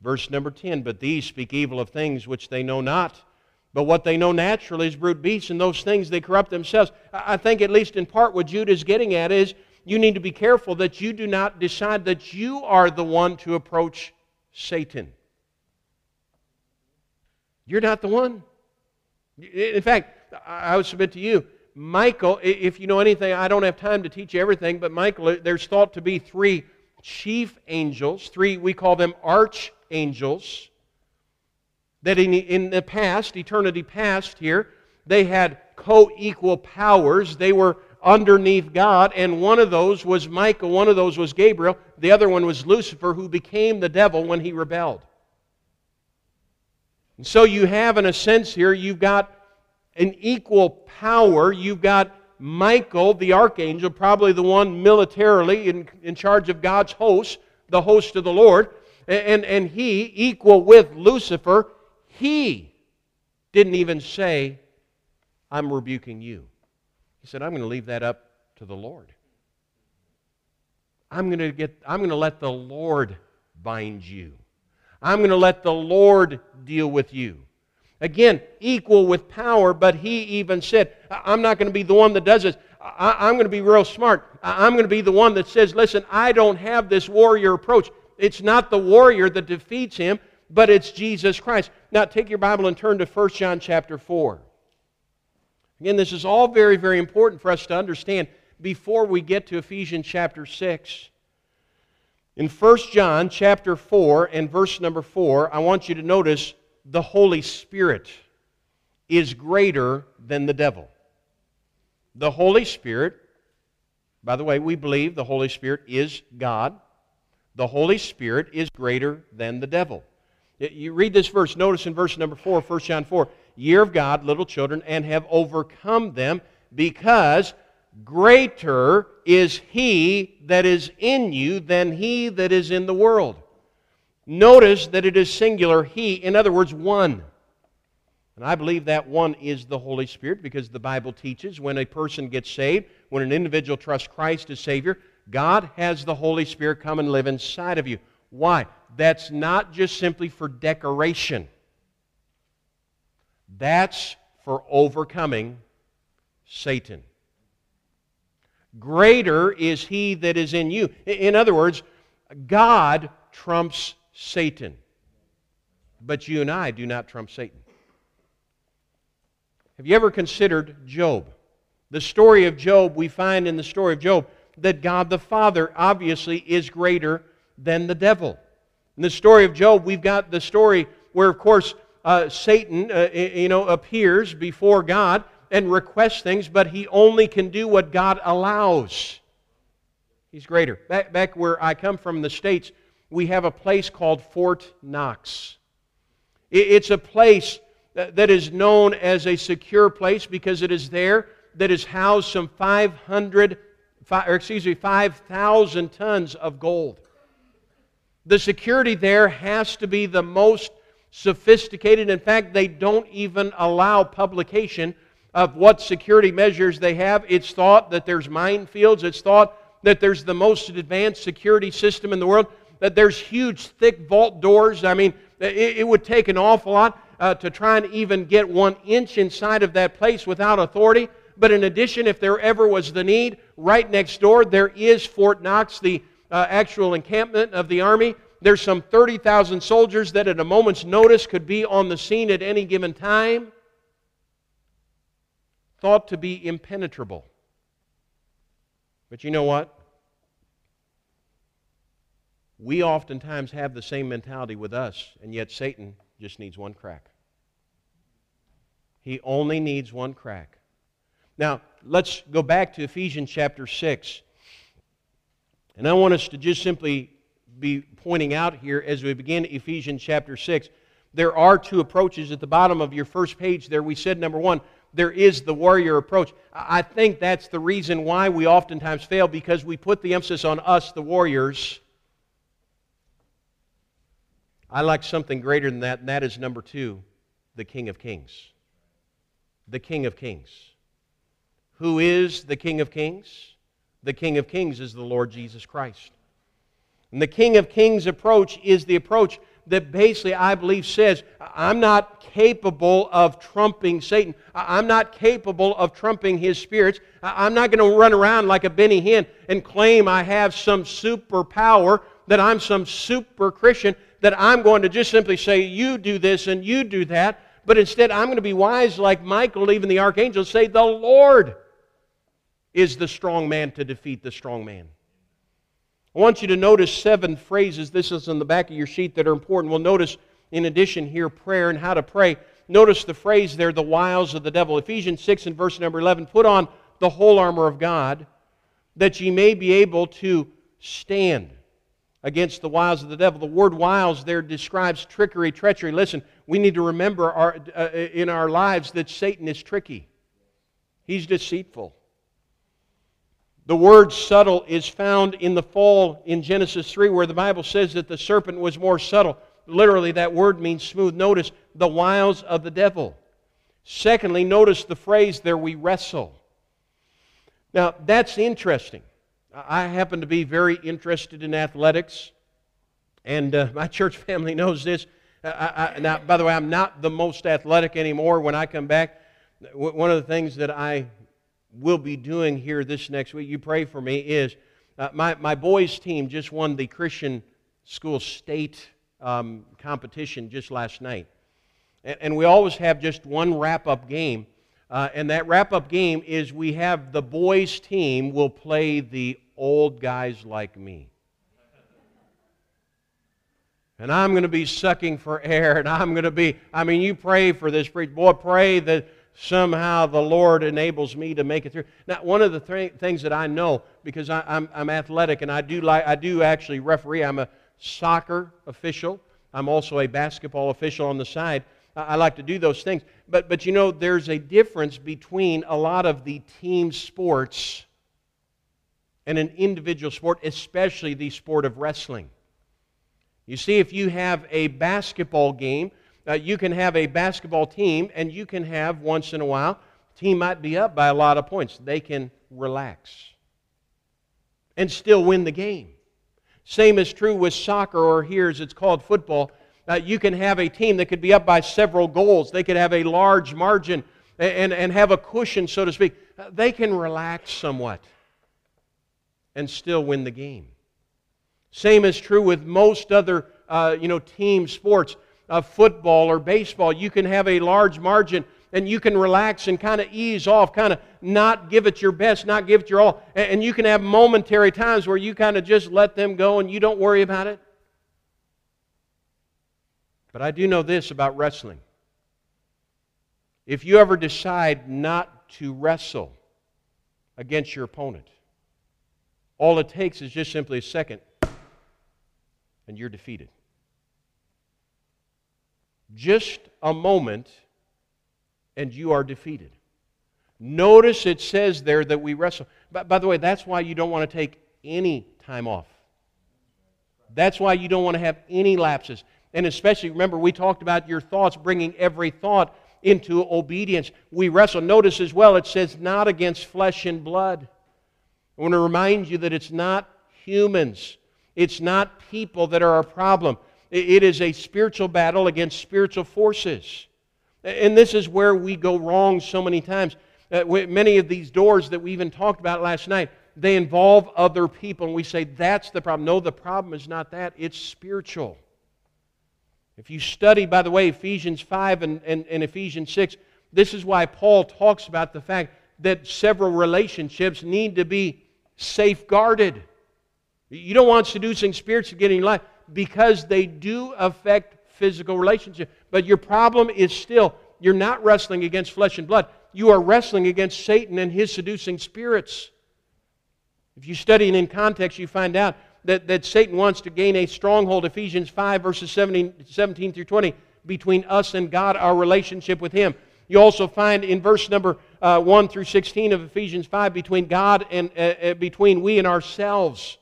Verse number ten, "But these speak evil of things which they know not, but what they know naturally is brute beasts, and those things they corrupt themselves." I think at least in part what Jude is getting at is you need to be careful that you do not decide that you are the one to approach Satan. You're not the one. In fact, I would submit to you, Michael, if you know anything, I don't have time to teach you everything, but Michael, there's thought to be three chief angels, three, we call them archangels, that in, in the past, eternity past here, they had co-equal powers. They were underneath God, and one of those was Michael, one of those was Gabriel, the other one was Lucifer, who became the devil when he rebelled. And so you have, in a sense here, you've got an equal power. You've got Michael, the archangel, probably the one militarily in, in charge of God's host, the host of the Lord, and, and he, equal with Lucifer, he didn't even say, "I'm rebuking you." He said, "I'm going to leave that up to the Lord. I'm going to get, I'm going to let the Lord bind you. I'm going to let the Lord deal with you." Again, equal with power, but he even said, "I'm not going to be the one that does this. I'm going to be real smart. I'm going to be the one that says, listen, I don't have this warrior approach." It's not the warrior that defeats him, but it's Jesus Christ. Now, take your Bible and turn to First John chapter four. Again, this is all very, very important for us to understand before we get to Ephesians chapter six. In First John chapter four and verse number four, I want you to notice, the Holy Spirit is greater than the devil. The Holy Spirit, by the way, we believe the Holy Spirit is God. The Holy Spirit is greater than the devil. You read this verse, notice in verse number four, First John four, "Ye are of God, little children, and have overcome them, because greater is he that is in you than he that is in the world." Notice that it is singular, he, in other words, one. And I believe that one is the Holy Spirit, because the Bible teaches when a person gets saved, when an individual trusts Christ as Savior, God has the Holy Spirit come and live inside of you. Why? That's not just simply for decoration. That's for overcoming Satan. Greater is he that is in you. In other words, God trumps Satan. But you and I do not trump Satan. Have you ever considered Job? The story of Job, we find in the story of Job that God the Father obviously is greater than the devil. In the story of Job, we've got the story where, of course, uh, Satan uh, you know, appears before God and requests things, but he only can do what God allows. He's greater. Back, back where I come from, the States, we have a place called Fort Knox. It's a place that is known as a secure place because it is there that is housed some five hundred, or excuse me, five thousand tons of gold. The security there has to be the most sophisticated. In fact, they don't even allow publication of what security measures they have. It's thought that there's minefields. It's thought that there's the most advanced security system in the world, that there's huge, thick vault doors. I mean, it, it would take an awful lot uh, to try and even get one inch inside of that place without authority. But in addition, if there ever was the need, right next door, there is Fort Knox, the uh, actual encampment of the Army. There's some thirty thousand soldiers that at a moment's notice could be on the scene at any given time. Thought to be impenetrable. But you know what? We oftentimes have the same mentality with us, and yet Satan just needs one crack. He only needs one crack. Now, let's go back to Ephesians chapter six. And I want us to just simply be pointing out here as we begin Ephesians chapter six, there are two approaches at the bottom of your first page there. We said, number one, there is the warrior approach. I think that's the reason why we oftentimes fail, because we put the emphasis on us, the warriors. I like something greater than that, and that is number two, the King of Kings. The King of Kings. Who is the King of Kings? The King of Kings is the Lord Jesus Christ. And the King of Kings approach is the approach that basically, I believe, says, I'm not capable of trumping Satan. I'm not capable of trumping his spirits. I'm not going to run around like a Benny Hinn and claim I have some superpower, that I'm some super Christian, that I'm going to just simply say, you do this and you do that. But instead, I'm going to be wise like Michael, even the archangel, say, the Lord is the strong man to defeat the strong man. I want you to notice seven phrases. This is in the back of your sheet that are important. We'll notice, in addition here, prayer and how to pray. Notice the phrase there, the wiles of the devil. Ephesians six and verse number eleven, put on the whole armor of God, that ye may be able to stand against the wiles of the devil. The word wiles there describes trickery, treachery. Listen, we need to remember our, uh, in our lives that Satan is tricky. He's deceitful. The word subtle is found in the fall in Genesis three, where the Bible says that the serpent was more subtle. Literally, that word means smooth. Notice the wiles of the devil. Secondly, notice the phrase there, we wrestle. Now, that's interesting. I happen to be very interested in athletics, and uh, my church family knows this. I, I, now, by the way, I'm not the most athletic anymore. When I come back, one of the things that I will be doing here this next week, you pray for me, is uh, my, my boys' team just won the Christian school state um, competition just last night. And, and we always have just one wrap-up game, uh, and that wrap-up game is we have the boys' team will play the old guys like me. And I'm going to be sucking for air, and I'm going to be, I mean, you pray for this preacher. Boy, pray that somehow the Lord enables me to make it through. Now, one of the th things that I know, because I, I'm, I'm athletic and I do, like, I do actually referee. I'm a soccer official. I'm also a basketball official on the side. I, I like to do those things. But, but you know, there's a difference between a lot of the team sports and an individual sport, especially the sport of wrestling. You see, if you have a basketball game, Uh, you can have a basketball team, and you can have, once in a while, team might be up by a lot of points. They can relax and still win the game. Same is true with soccer, or here as it's called, football. Uh, you can have a team that could be up by several goals. They could have a large margin and, and, and have a cushion, so to speak. Uh, they can relax somewhat and still win the game. Same is true with most other uh, you know, team sports. Of football or baseball, you can have a large margin and you can relax and kind of ease off, kind of not give it your best, not give it your all. And you can have momentary times where you kind of just let them go and you don't worry about it. But I do know this about wrestling. If you ever decide not to wrestle against your opponent, all it takes is just simply a second and you're defeated. Just a moment, and you are defeated. Notice it says there that we wrestle. By, by the way, that's why you don't want to take any time off. That's why you don't want to have any lapses. And especially, remember, we talked about your thoughts, bringing every thought into obedience. We wrestle. Notice as well, it says not against flesh and blood. I want to remind you that it's not humans. It's not people that are our problem. It is a spiritual battle against spiritual forces. And this is where we go wrong so many times. Uh, many of these doors that we even talked about last night, they involve other people. And we say, that's the problem. No, the problem is not that. It's spiritual. If you study, by the way, Ephesians five and, and, and Ephesians six, this is why Paul talks about the fact that several relationships need to be safeguarded. You don't want seducing spirits to get in your life, because they do affect physical relationships. But your problem is still you're not wrestling against flesh and blood. You are wrestling against Satan and his seducing spirits. If you study it in context, you find out that, that Satan wants to gain a stronghold, Ephesians five, verses seventeen through twenty, between us and God, our relationship with Him. You also find in verse number uh, one through sixteen of Ephesians five, between God and uh, between we and ourselves.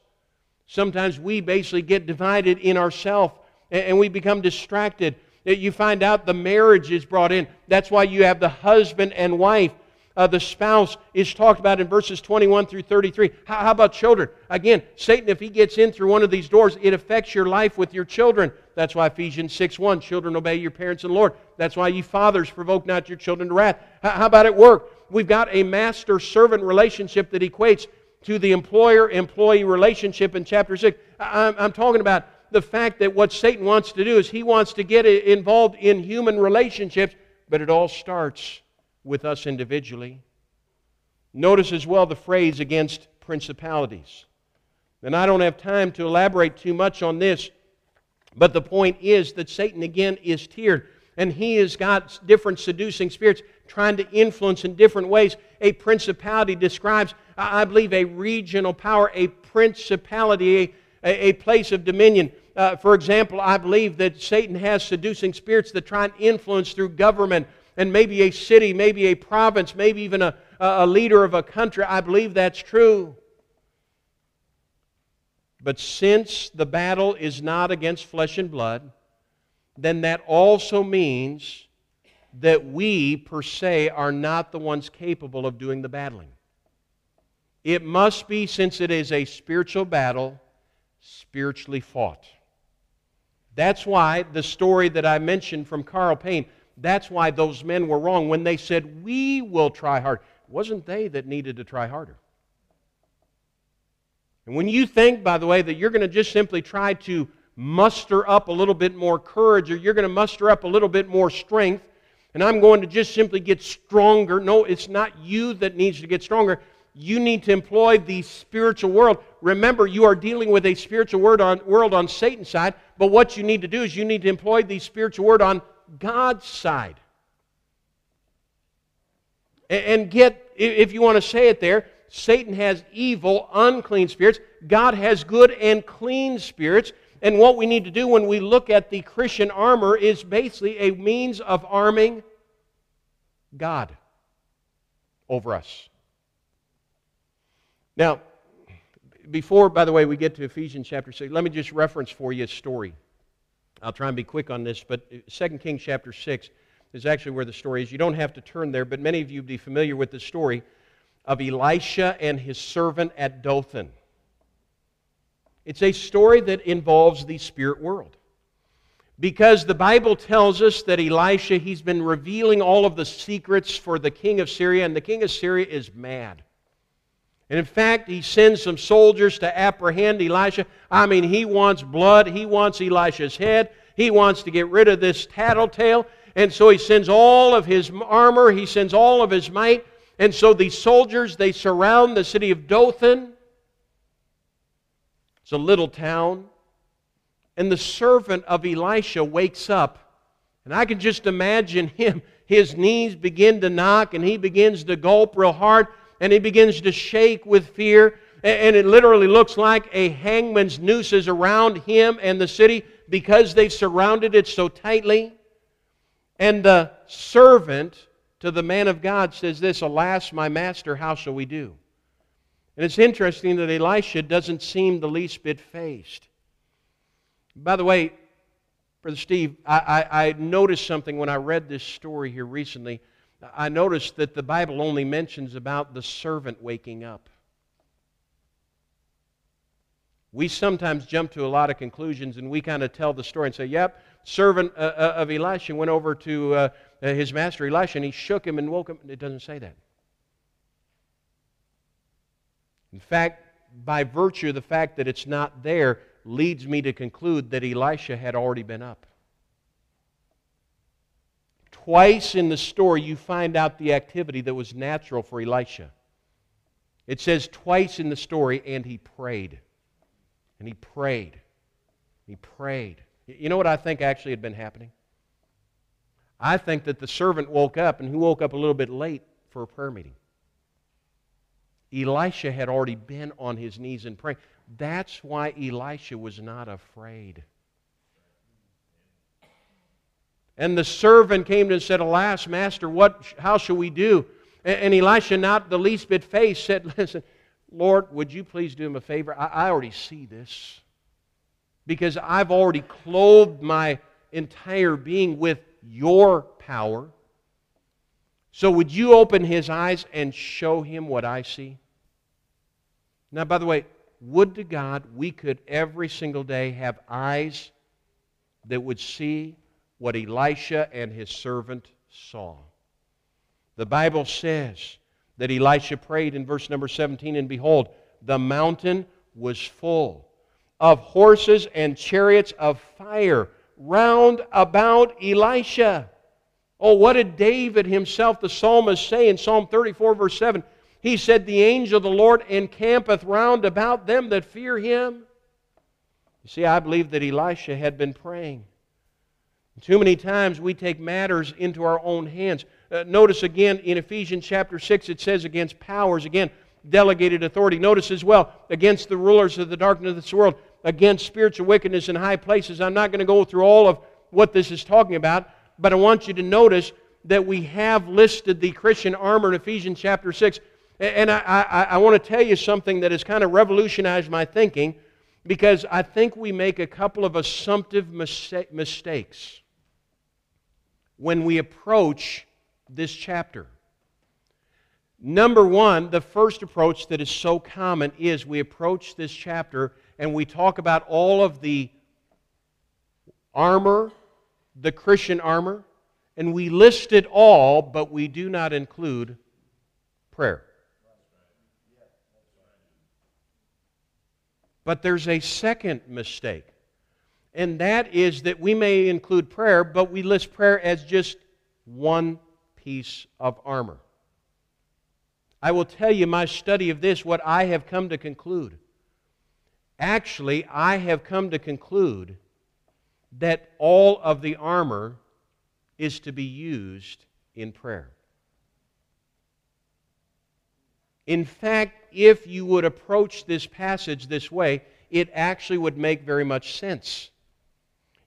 Sometimes we basically get divided in ourselves, and, and we become distracted. You find out the marriage is brought in. That's why you have the husband and wife. Uh, the spouse is talked about in verses twenty-one through thirty-three. How, how about children? Again, Satan, if he gets in through one of these doors, it affects your life with your children. That's why Ephesians six one, children obey your parents in the Lord. That's why you fathers provoke not your children to wrath. How, how about at work? We've got a master-servant relationship that equates to the employer-employee relationship in chapter six. I, I'm, I'm talking about the fact that what Satan wants to do is he wants to get involved in human relationships, but it all starts with us individually. Notice as well the phrase against principalities. And I don't have time to elaborate too much on this, but the point is that Satan again is tiered, and he has got different seducing spirits trying to influence in different ways. A principality describes, I believe, a regional power, a principality, a, a place of dominion. Uh, for example, I believe that Satan has seducing spirits that try and influence through government, and maybe a city, maybe a province, maybe even a, a leader of a country. I believe that's true. But since the battle is not against flesh and blood, then that also means that we, per se, are not the ones capable of doing the battling. It must be, since it is a spiritual battle, spiritually fought. That's why the story that I mentioned from Carl Payne, that's why those men were wrong when they said, we will try hard. It wasn't they that needed to try harder. And when you think, by the way, that you're going to just simply try to muster up a little bit more courage, or you're going to muster up a little bit more strength, and I'm going to just simply get stronger. No, it's not you that needs to get stronger. You need to employ the spiritual world. Remember, you are dealing with a spiritual word on, world on Satan's side, but what you need to do is you need to employ the spiritual word on God's side. And get, if you want to say it there, Satan has evil, unclean spirits. God has good and clean spirits. And what we need to do when we look at the Christian armor is basically a means of arming God over us. Now, before, by the way, we get to Ephesians chapter six, let me just reference for you a story. I'll try and be quick on this, but Second Kings chapter six is actually where the story is. You don't have to turn there, but many of you would be familiar with the story of Elisha and his servant at Dothan. It's a story that involves the spirit world, because the Bible tells us that Elisha, he's been revealing all of the secrets for the king of Syria, and the king of Syria is mad. And in fact, he sends some soldiers to apprehend Elisha. I mean, he wants blood. He wants Elisha's head. He wants to get rid of this tattletale. And so he sends all of his armor. He sends all of his might. And so these soldiers, they surround the city of Dothan. It's a little town. And the servant of Elisha wakes up. And I can just imagine him. His knees begin to knock, and he begins to gulp real hard. And he begins to shake with fear. And it literally looks like a hangman's noose is around him and the city, because they've surrounded it so tightly. And the servant to the man of God says this, "Alas, my master, how shall we do?" And it's interesting that Elisha doesn't seem the least bit phased. By the way, Brother Steve, I, I, I noticed something when I read this story here recently. I noticed that the Bible only mentions about the servant waking up. We sometimes jump to a lot of conclusions, and we kind of tell the story and say, yep, servant uh, uh, of Elisha went over to uh, his master Elisha, and he shook him and woke him. It doesn't say that. In fact, by virtue of the fact that it's not there, leads me to conclude that Elisha had already been up. Twice in the story, you find out the activity that was natural for Elisha. It says twice in the story, and he prayed. And he prayed. He prayed. You know what I think actually had been happening? I think that the servant woke up, and he woke up a little bit late for a prayer meeting. Elisha had already been on his knees and praying. That's why Elisha was not afraid. And the servant came to him and said, "Alas, master, what? How shall we do?" And Elisha, not the least bit phased, said, "Listen, Lord, would you please do him a favor? I already see this. Because I've already clothed my entire being with your power. So would you open his eyes and show him what I see?" Now, by the way, would to God we could every single day have eyes that would see what Elisha and his servant saw. The Bible says that Elisha prayed in verse number seventeen, "And behold, the mountain was full of horses and chariots of fire round about Elisha." Oh, what did David himself, the psalmist, say in Psalm thirty-four, verse seven? He said, "The angel of the Lord encampeth round about them that fear him." You see, I believe that Elisha had been praying. Too many times we take matters into our own hands. Uh, notice again in Ephesians chapter six, it says against powers, again, delegated authority. Notice as well, against the rulers of the darkness of this world, against spiritual wickedness in high places. I'm not going to go through all of what this is talking about, but I want you to notice that we have listed the Christian armor in Ephesians chapter six. And I, I, I want to tell you something that has kind of revolutionized my thinking, because I think we make a couple of assumptive mistakes when we approach this chapter. Number one, the first approach that is so common is we approach this chapter and we talk about all of the armor, the Christian armor, and we list it all, but we do not include prayer. But there's a second mistake, and that is that we may include prayer, but we list prayer as just one piece of armor. I will tell you my study of this, what I have come to conclude. Actually, I have come to conclude that all of the armor is to be used in prayer. In fact, if you would approach this passage this way, it actually would make very much sense.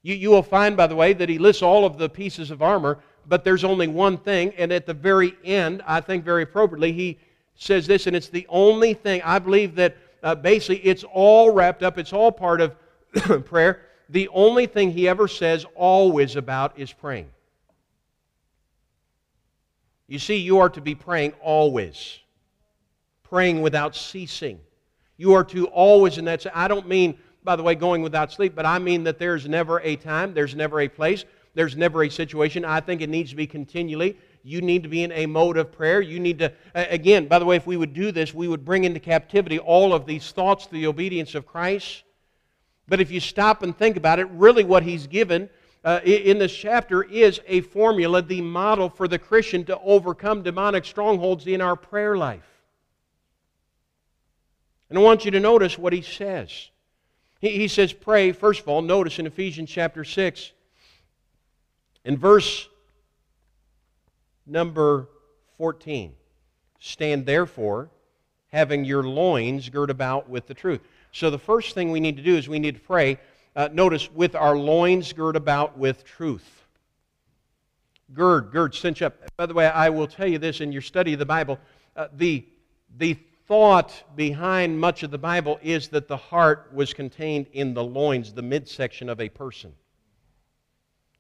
You, you will find, by the way, that he lists all of the pieces of armor, but there's only one thing, and at the very end, I think very appropriately, he says this, and it's the only thing. I believe that uh, basically it's all wrapped up, it's all part of prayer. The only thing he ever says always about is praying. You see, you are to be praying always. Praying without ceasing. You are to always, and that's, I don't mean, by the way, going without sleep, but I mean that there's never a time, there's never a place, there's never a situation. I think it needs to be continually. You need to be in a mode of prayer. You need to, again, by the way, if we would do this, we would bring into captivity all of these thoughts to the obedience of Christ. But if you stop and think about it, really what he's given uh, in this chapter is a formula, the model for the Christian to overcome demonic strongholds in our prayer life. And I want you to notice what he says. He, he says, pray, first of all, notice in Ephesians chapter six, in verse number fourteen, "Stand therefore, having your loins girt about with the truth." So the first thing we need to do is we need to pray, uh, notice, with our loins girt about with truth. Gird, gird, cinch up. By the way, I will tell you this in your study of the Bible, uh, the the thought behind much of the Bible is that the heart was contained in the loins, the midsection of a person.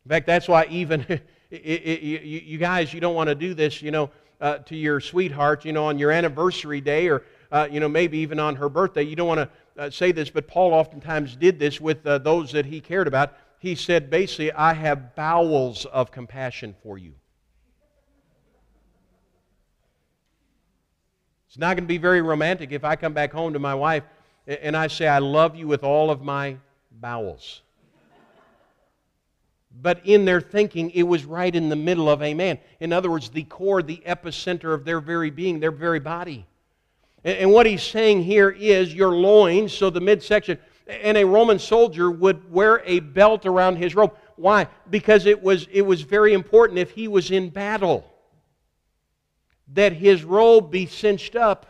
In fact, that's why even it, it, you, you guys, you don't want to do this, you know, uh, to your sweetheart, you know, on your anniversary day, or uh, you know, maybe even on her birthday. You don't want to uh, say this, but Paul oftentimes did this with uh, those that he cared about. He said, basically, "I have bowels of compassion for you." It's not going to be very romantic if I come back home to my wife and I say, "I love you with all of my bowels." But in their thinking, it was right in the middle of a man. In other words, the core, the epicenter of their very being, their very body. And what he's saying here is your loins, so the midsection. And a Roman soldier would wear a belt around his robe. Why? Because it was, it was very important if he was in battle that his robe be cinched up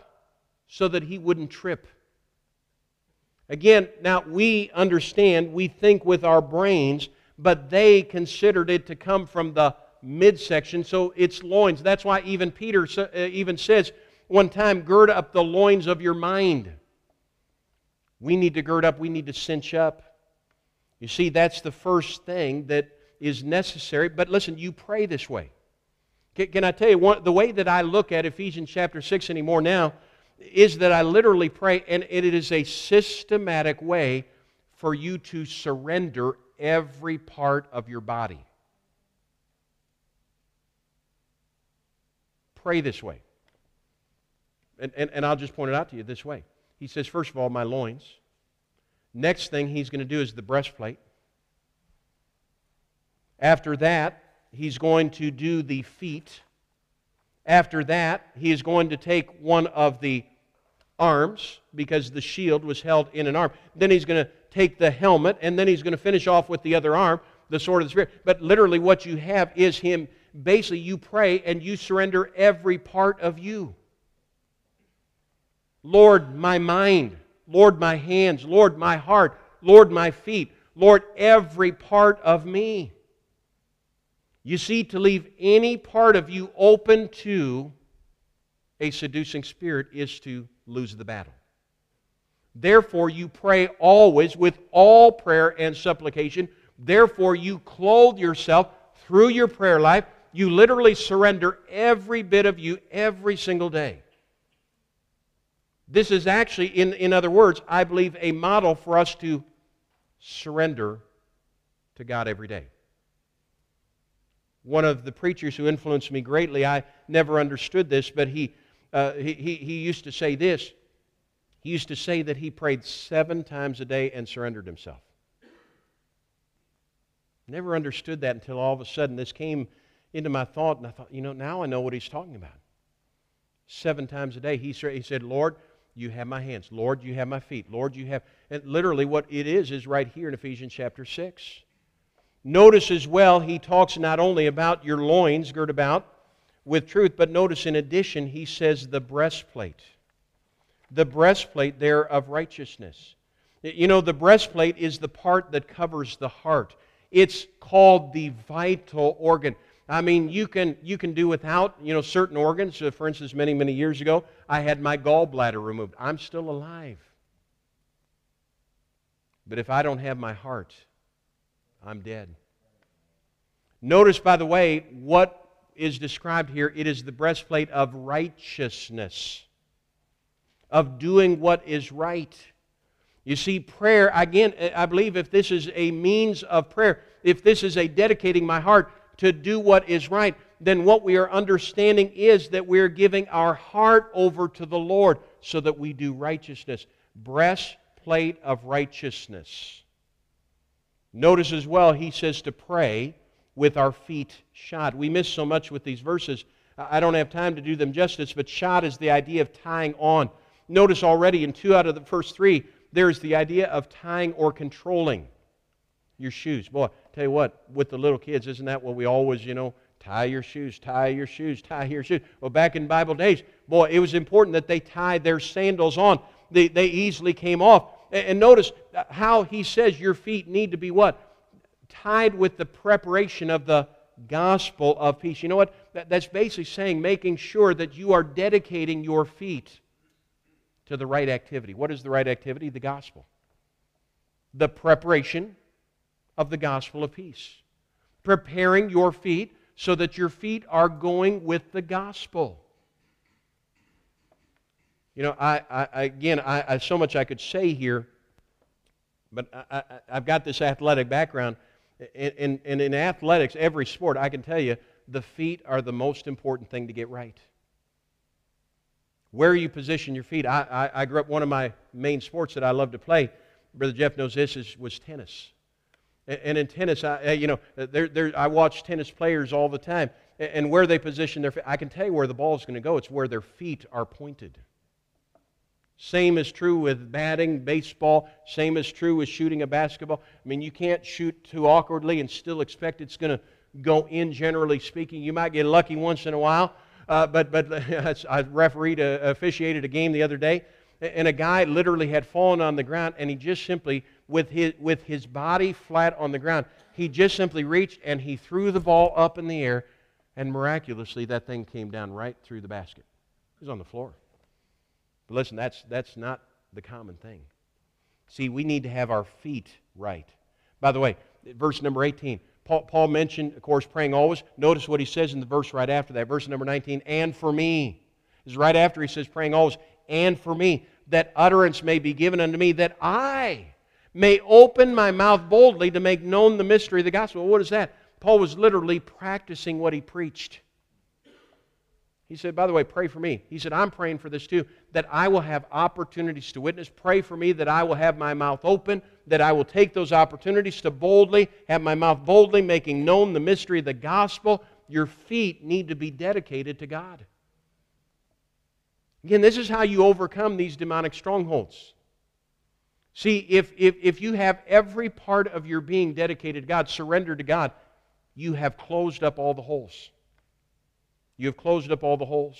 so that he wouldn't trip. Again, now we understand, we think with our brains, but they considered it to come from the midsection, so it's loins. That's why even Peter even says one time, gird up the loins of your mind. We need to gird up, we need to cinch up. You see, that's the first thing that is necessary. But listen, you pray this way. Can, can I tell you, one, the way that I look at Ephesians chapter six anymore now is that I literally pray, and it is a systematic way for you to surrender every part of your body. Pray this way. And, and, and I'll just point it out to you this way. He says, first of all, my loins. Next thing he's going to do is the breastplate. After that, he's going to do the feet. After that, he is going to take one of the arms, because the shield was held in an arm. Then he's going to take the helmet, and then he's going to finish off with the other arm, the sword of the Spirit. But literally what you have is him, basically you pray and you surrender every part of you. Lord, my mind. Lord, my hands. Lord, my heart. Lord, my feet. Lord, every part of me. You see, to leave any part of you open to a seducing spirit is to lose the battle. Therefore, you pray always with all prayer and supplication. Therefore, you clothe yourself through your prayer life. You literally surrender every bit of you every single day. This is actually, in, in other words, I believe, a model for us to surrender to God every day. One of the preachers who influenced me greatly, I never understood this, but he, uh, he, he used to say this. He used to say that he prayed seven times a day and surrendered himself. Never understood that until all of a sudden this came into my thought, and I thought, you know, now I know what he's talking about. Seven times a day, he, he said, Lord, you have my hands. Lord, you have my feet. Lord, you have... And literally what it is is right here in Ephesians chapter six. Notice as well, he talks not only about your loins girt about with truth, but notice in addition, he says the breastplate. The breastplate there of righteousness. You know, the breastplate is the part that covers the heart. It's called the vital organ. I mean, you can, you can do without, you know, certain organs. So for instance, many, many years ago, I had my gallbladder removed. I'm still alive. But if I don't have my heart, I'm dead. Notice, by the way, what is described here. It is the breastplate of righteousness, of doing what is right. You see, prayer, again, I believe if this is a means of prayer, if this is a dedicating my heart to do what is right, then what we are understanding is that we are giving our heart over to the Lord so that we do righteousness. Breastplate of righteousness. Notice as well, he says to pray with our feet shod. We miss so much with these verses. I don't have time to do them justice, but shod is the idea of tying on. Notice already in two out of the first three, there's the idea of tying or controlling your shoes. Boy, tell you what, with the little kids, isn't that what we always, you know, tie your shoes, tie your shoes, tie your shoes. Well, back in Bible days, boy, it was important that they tied their sandals on. They, they easily came off. And notice how he says your feet need to be what? Tied with the preparation of the gospel of peace. You know what? That's basically saying making sure that you are dedicating your feet to the right activity. What is the right activity? The gospel. The preparation of the gospel of peace. Preparing your feet so that your feet are going with the gospel. You know, I, I again, I, I so much I could say here, but I, I, I've got this athletic background, and, and, and in athletics, every sport, I can tell you, the feet are the most important thing to get right. Where you position your feet. I, I, I grew up, one of my main sports that I love to play, Brother Jeff knows this, is, was tennis. And in tennis, I, you know, there, there, I watch tennis players all the time, and where they position their feet, I can tell you where the ball is going to go. It's where their feet are pointed. Same is true with batting, baseball. Same is true with shooting a basketball. I mean, you can't shoot too awkwardly and still expect it's going to go in, generally speaking. You might get lucky once in a while. Uh, but but I refereed, a, officiated a game the other day, and a guy literally had fallen on the ground, and he just simply, with his, with his body flat on the ground, he just simply reached and he threw the ball up in the air, and miraculously that thing came down right through the basket. He was on the floor. But listen, that's, that's not the common thing. See, we need to have our feet right. By the way, verse number eighteen, Paul, Paul mentioned, of course, praying always. Notice what he says in the verse right after that. Verse number nineteen, and for me. This is right after he says praying always. And for me, that utterance may be given unto me, that I may open my mouth boldly to make known the mystery of the gospel. What is that? Paul was literally practicing what he preached. He said, by the way, pray for me. He said, I'm praying for this too, that I will have opportunities to witness. Pray for me that I will have my mouth open, that I will take those opportunities to boldly, have my mouth boldly, making known the mystery of the gospel. Your feet need to be dedicated to God. Again, this is how you overcome these demonic strongholds. See, if, if, if you have every part of your being dedicated to God, surrendered to God, you have closed up all the holes. You have closed up all the holes.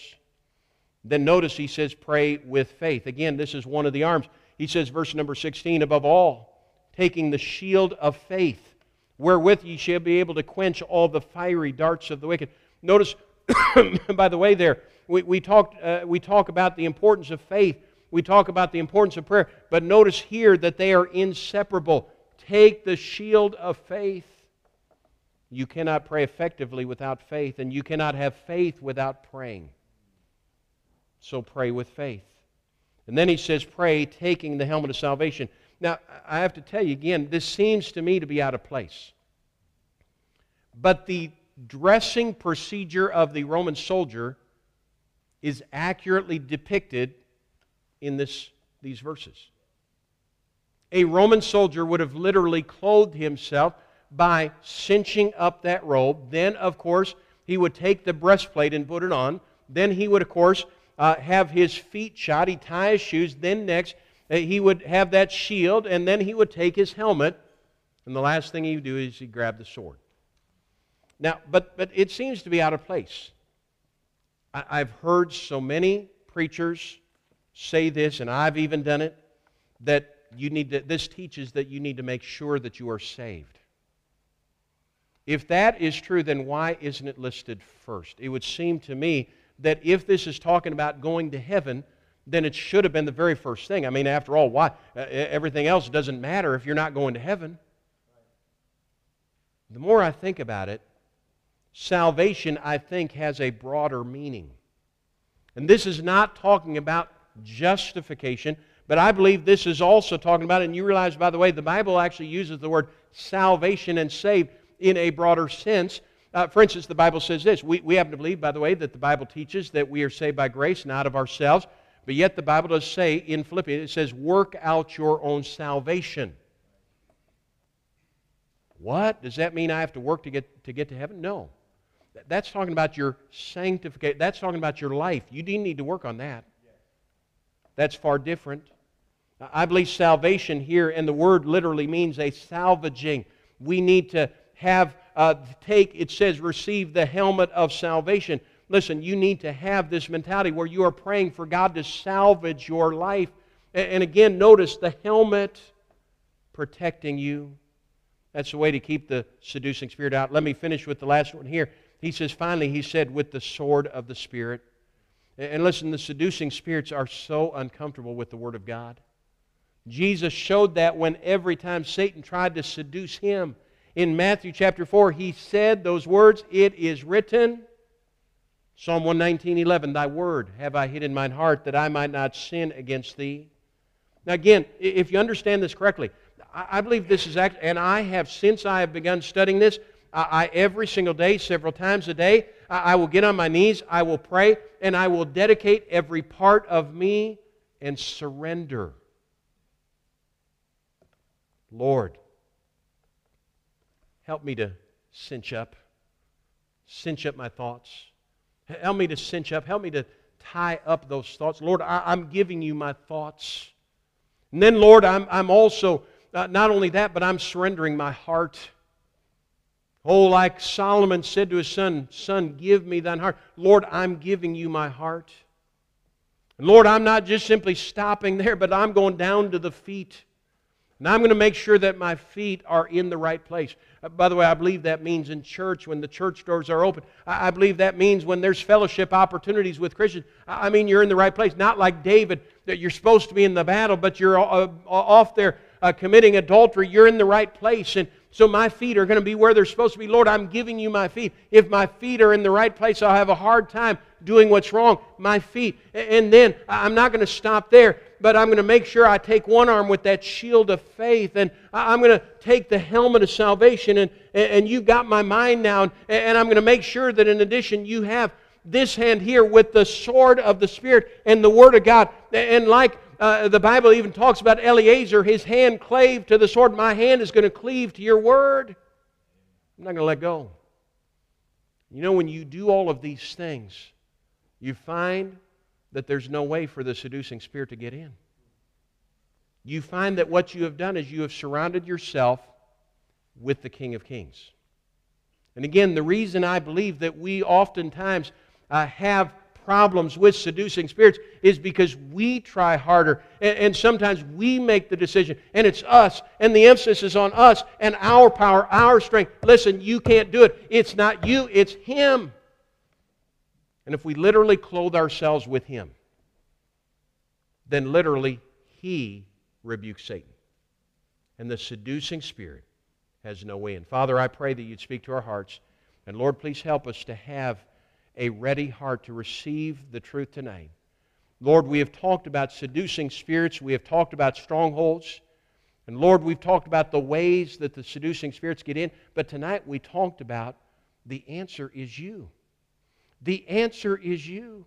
Then notice he says, pray with faith. Again, this is one of the arms. He says, verse number sixteen, above all, taking the shield of faith, wherewith ye shall be able to quench all the fiery darts of the wicked. Notice, by the way there, we, we, talked, uh, we talk about the importance of faith. We talk about the importance of prayer. But notice here that they are inseparable. Take the shield of faith. You cannot pray effectively without faith, and you cannot have faith without praying. So pray with faith. And then he says, pray taking the helmet of salvation. Now, I have to tell you again, this seems to me to be out of place. But the dressing procedure of the Roman soldier is accurately depicted in this, these verses. A Roman soldier would have literally clothed himself by cinching up that robe. Then, of course, he would take the breastplate and put it on. Then he would, of course, uh, have his feet shod. He'd tie his shoes. Then next, uh, he would have that shield, and then he would take his helmet. And the last thing he would do is he'd grab the sword. Now, but, but it seems to be out of place. I've heard so many preachers say this, and I've even done it, that you need to, this teaches that you need to make sure that you are saved. If that is true, then why isn't it listed first? It would seem to me that if this is talking about going to heaven, then it should have been the very first thing. I mean, after all, why? Everything else doesn't matter if you're not going to heaven. The more I think about it, salvation, I think, has a broader meaning. And this is not talking about justification, but I believe this is also talking about, and you realize, by the way, the Bible actually uses the word salvation and saved in a broader sense. Uh, for instance, the Bible says this. We, we happen to believe, by the way, that the Bible teaches that we are saved by grace, not of ourselves, but yet the Bible does say in Philippians, it says, work out your own salvation. What? Does that mean I have to work to get to, get to heaven? No. That's talking about your sanctification. That's talking about your life. You do need to work on that. That's far different. I believe salvation here, and the word literally means a salvaging. We need to have, uh, take, it says, receive the helmet of salvation. Listen, you need to have this mentality where you are praying for God to salvage your life. And again, notice the helmet protecting you. That's the way to keep the seducing spirit out. Let me finish with the last one here. He says, finally, he said, with the sword of the Spirit. And listen, the seducing spirits are so uncomfortable with the Word of God. Jesus showed that when every time Satan tried to seduce him. In Matthew chapter four, he said those words, it is written, Psalm one nineteen, eleven, thy word have I hid in mine heart, that I might not sin against thee. Now again, if you understand this correctly, I believe this is actually, and I have, since I have begun studying this, I, every single day, several times a day, I, I will get on my knees, I will pray, and I will dedicate every part of me and surrender. Lord, help me to cinch up, cinch up my thoughts. Help me to cinch up, help me to tie up those thoughts. Lord, I, I'm giving you my thoughts. And then, Lord, I'm, I'm also, uh, not only that, but I'm surrendering my heart. Oh, like Solomon said to his son, Son, give me thine heart. Lord, I'm giving you my heart. And Lord, I'm not just simply stopping there, but I'm going down to the feet. And I'm going to make sure that my feet are in the right place. Uh, by the way, I believe that means in church, when the church doors are open. I, I believe that means when there's fellowship opportunities with Christians. I, I mean, you're in the right place. Not like David, that you're supposed to be in the battle, but you're uh, off there uh, committing adultery. You're in the right place. And so my feet are going to be where they're supposed to be. Lord, I'm giving you my feet. If my feet are in the right place, I'll have a hard time doing what's wrong. My feet. And then I'm not going to stop there, but I'm going to make sure I take one arm with that shield of faith, and I'm going to take the helmet of salvation, and, and you've got my mind now, and I'm going to make sure that in addition you have this hand here with the sword of the Spirit and the Word of God. And like Uh, the Bible even talks about Eliezer, his hand clave to the sword. My hand is going to cleave to your word. I'm not going to let go. You know, when you do all of these things, you find that there's no way for the seducing spirit to get in. You find that what you have done is you have surrounded yourself with the King of Kings. And again, the reason I believe that we oftentimes uh, have problems with seducing spirits is because we try harder, and, and sometimes we make the decision, and it's us, and the emphasis is on us and our power, our strength. Listen, you can't do it. It's not you, it's Him. And if we literally clothe ourselves with Him, then literally He rebukes Satan. And the seducing spirit has no way in. Father, I pray that you'd speak to our hearts, and Lord, please help us to have a ready heart to receive the truth tonight. Lord, we have talked about seducing spirits. We have talked about strongholds. And Lord, we've talked about the ways that the seducing spirits get in. But tonight we talked about the answer is you. The answer is you.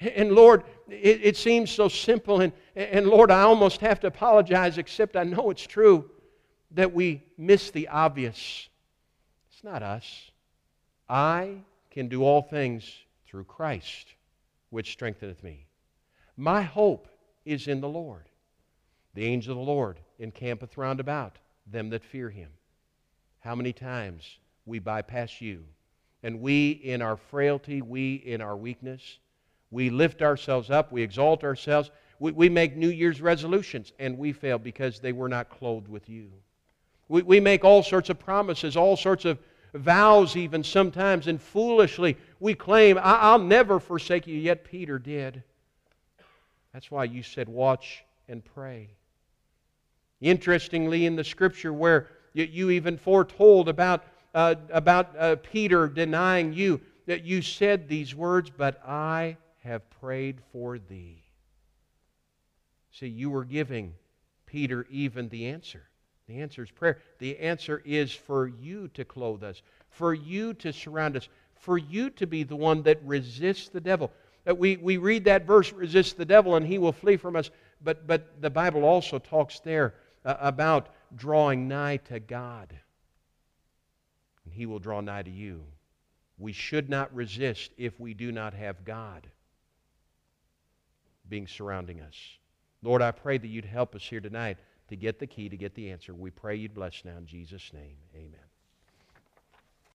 And Lord, it, it seems so simple. And, and Lord, I almost have to apologize, except I know it's true, that we miss the obvious. It's not us. I can do all things through Christ, which strengtheneth me. My hope is in the Lord. The angel of the Lord encampeth round about them that fear Him. How many times we bypass you, and we in our frailty, we in our weakness, we lift ourselves up, we exalt ourselves, we, we make New Year's resolutions, and we fail because they were not clothed with you. We, we make all sorts of promises, all sorts of vows even sometimes, and foolishly we claim, I'll never forsake you, yet Peter did. That's why you said watch and pray. Interestingly, in the Scripture where you even foretold about, uh, about uh, Peter denying you, that you said these words, but I have prayed for thee. See, you were giving Peter even the answer. The answer is prayer. The answer is for you to clothe us, for you to surround us, for you to be the one that resists the devil. We, we read that verse, resist the devil and he will flee from us, but, but the Bible also talks there about drawing nigh to God, and He will draw nigh to you. We should not resist if we do not have God being surrounding us. Lord, I pray that you'd help us here tonight to get the key, to get the answer. We pray you'd bless now in Jesus' name. Amen.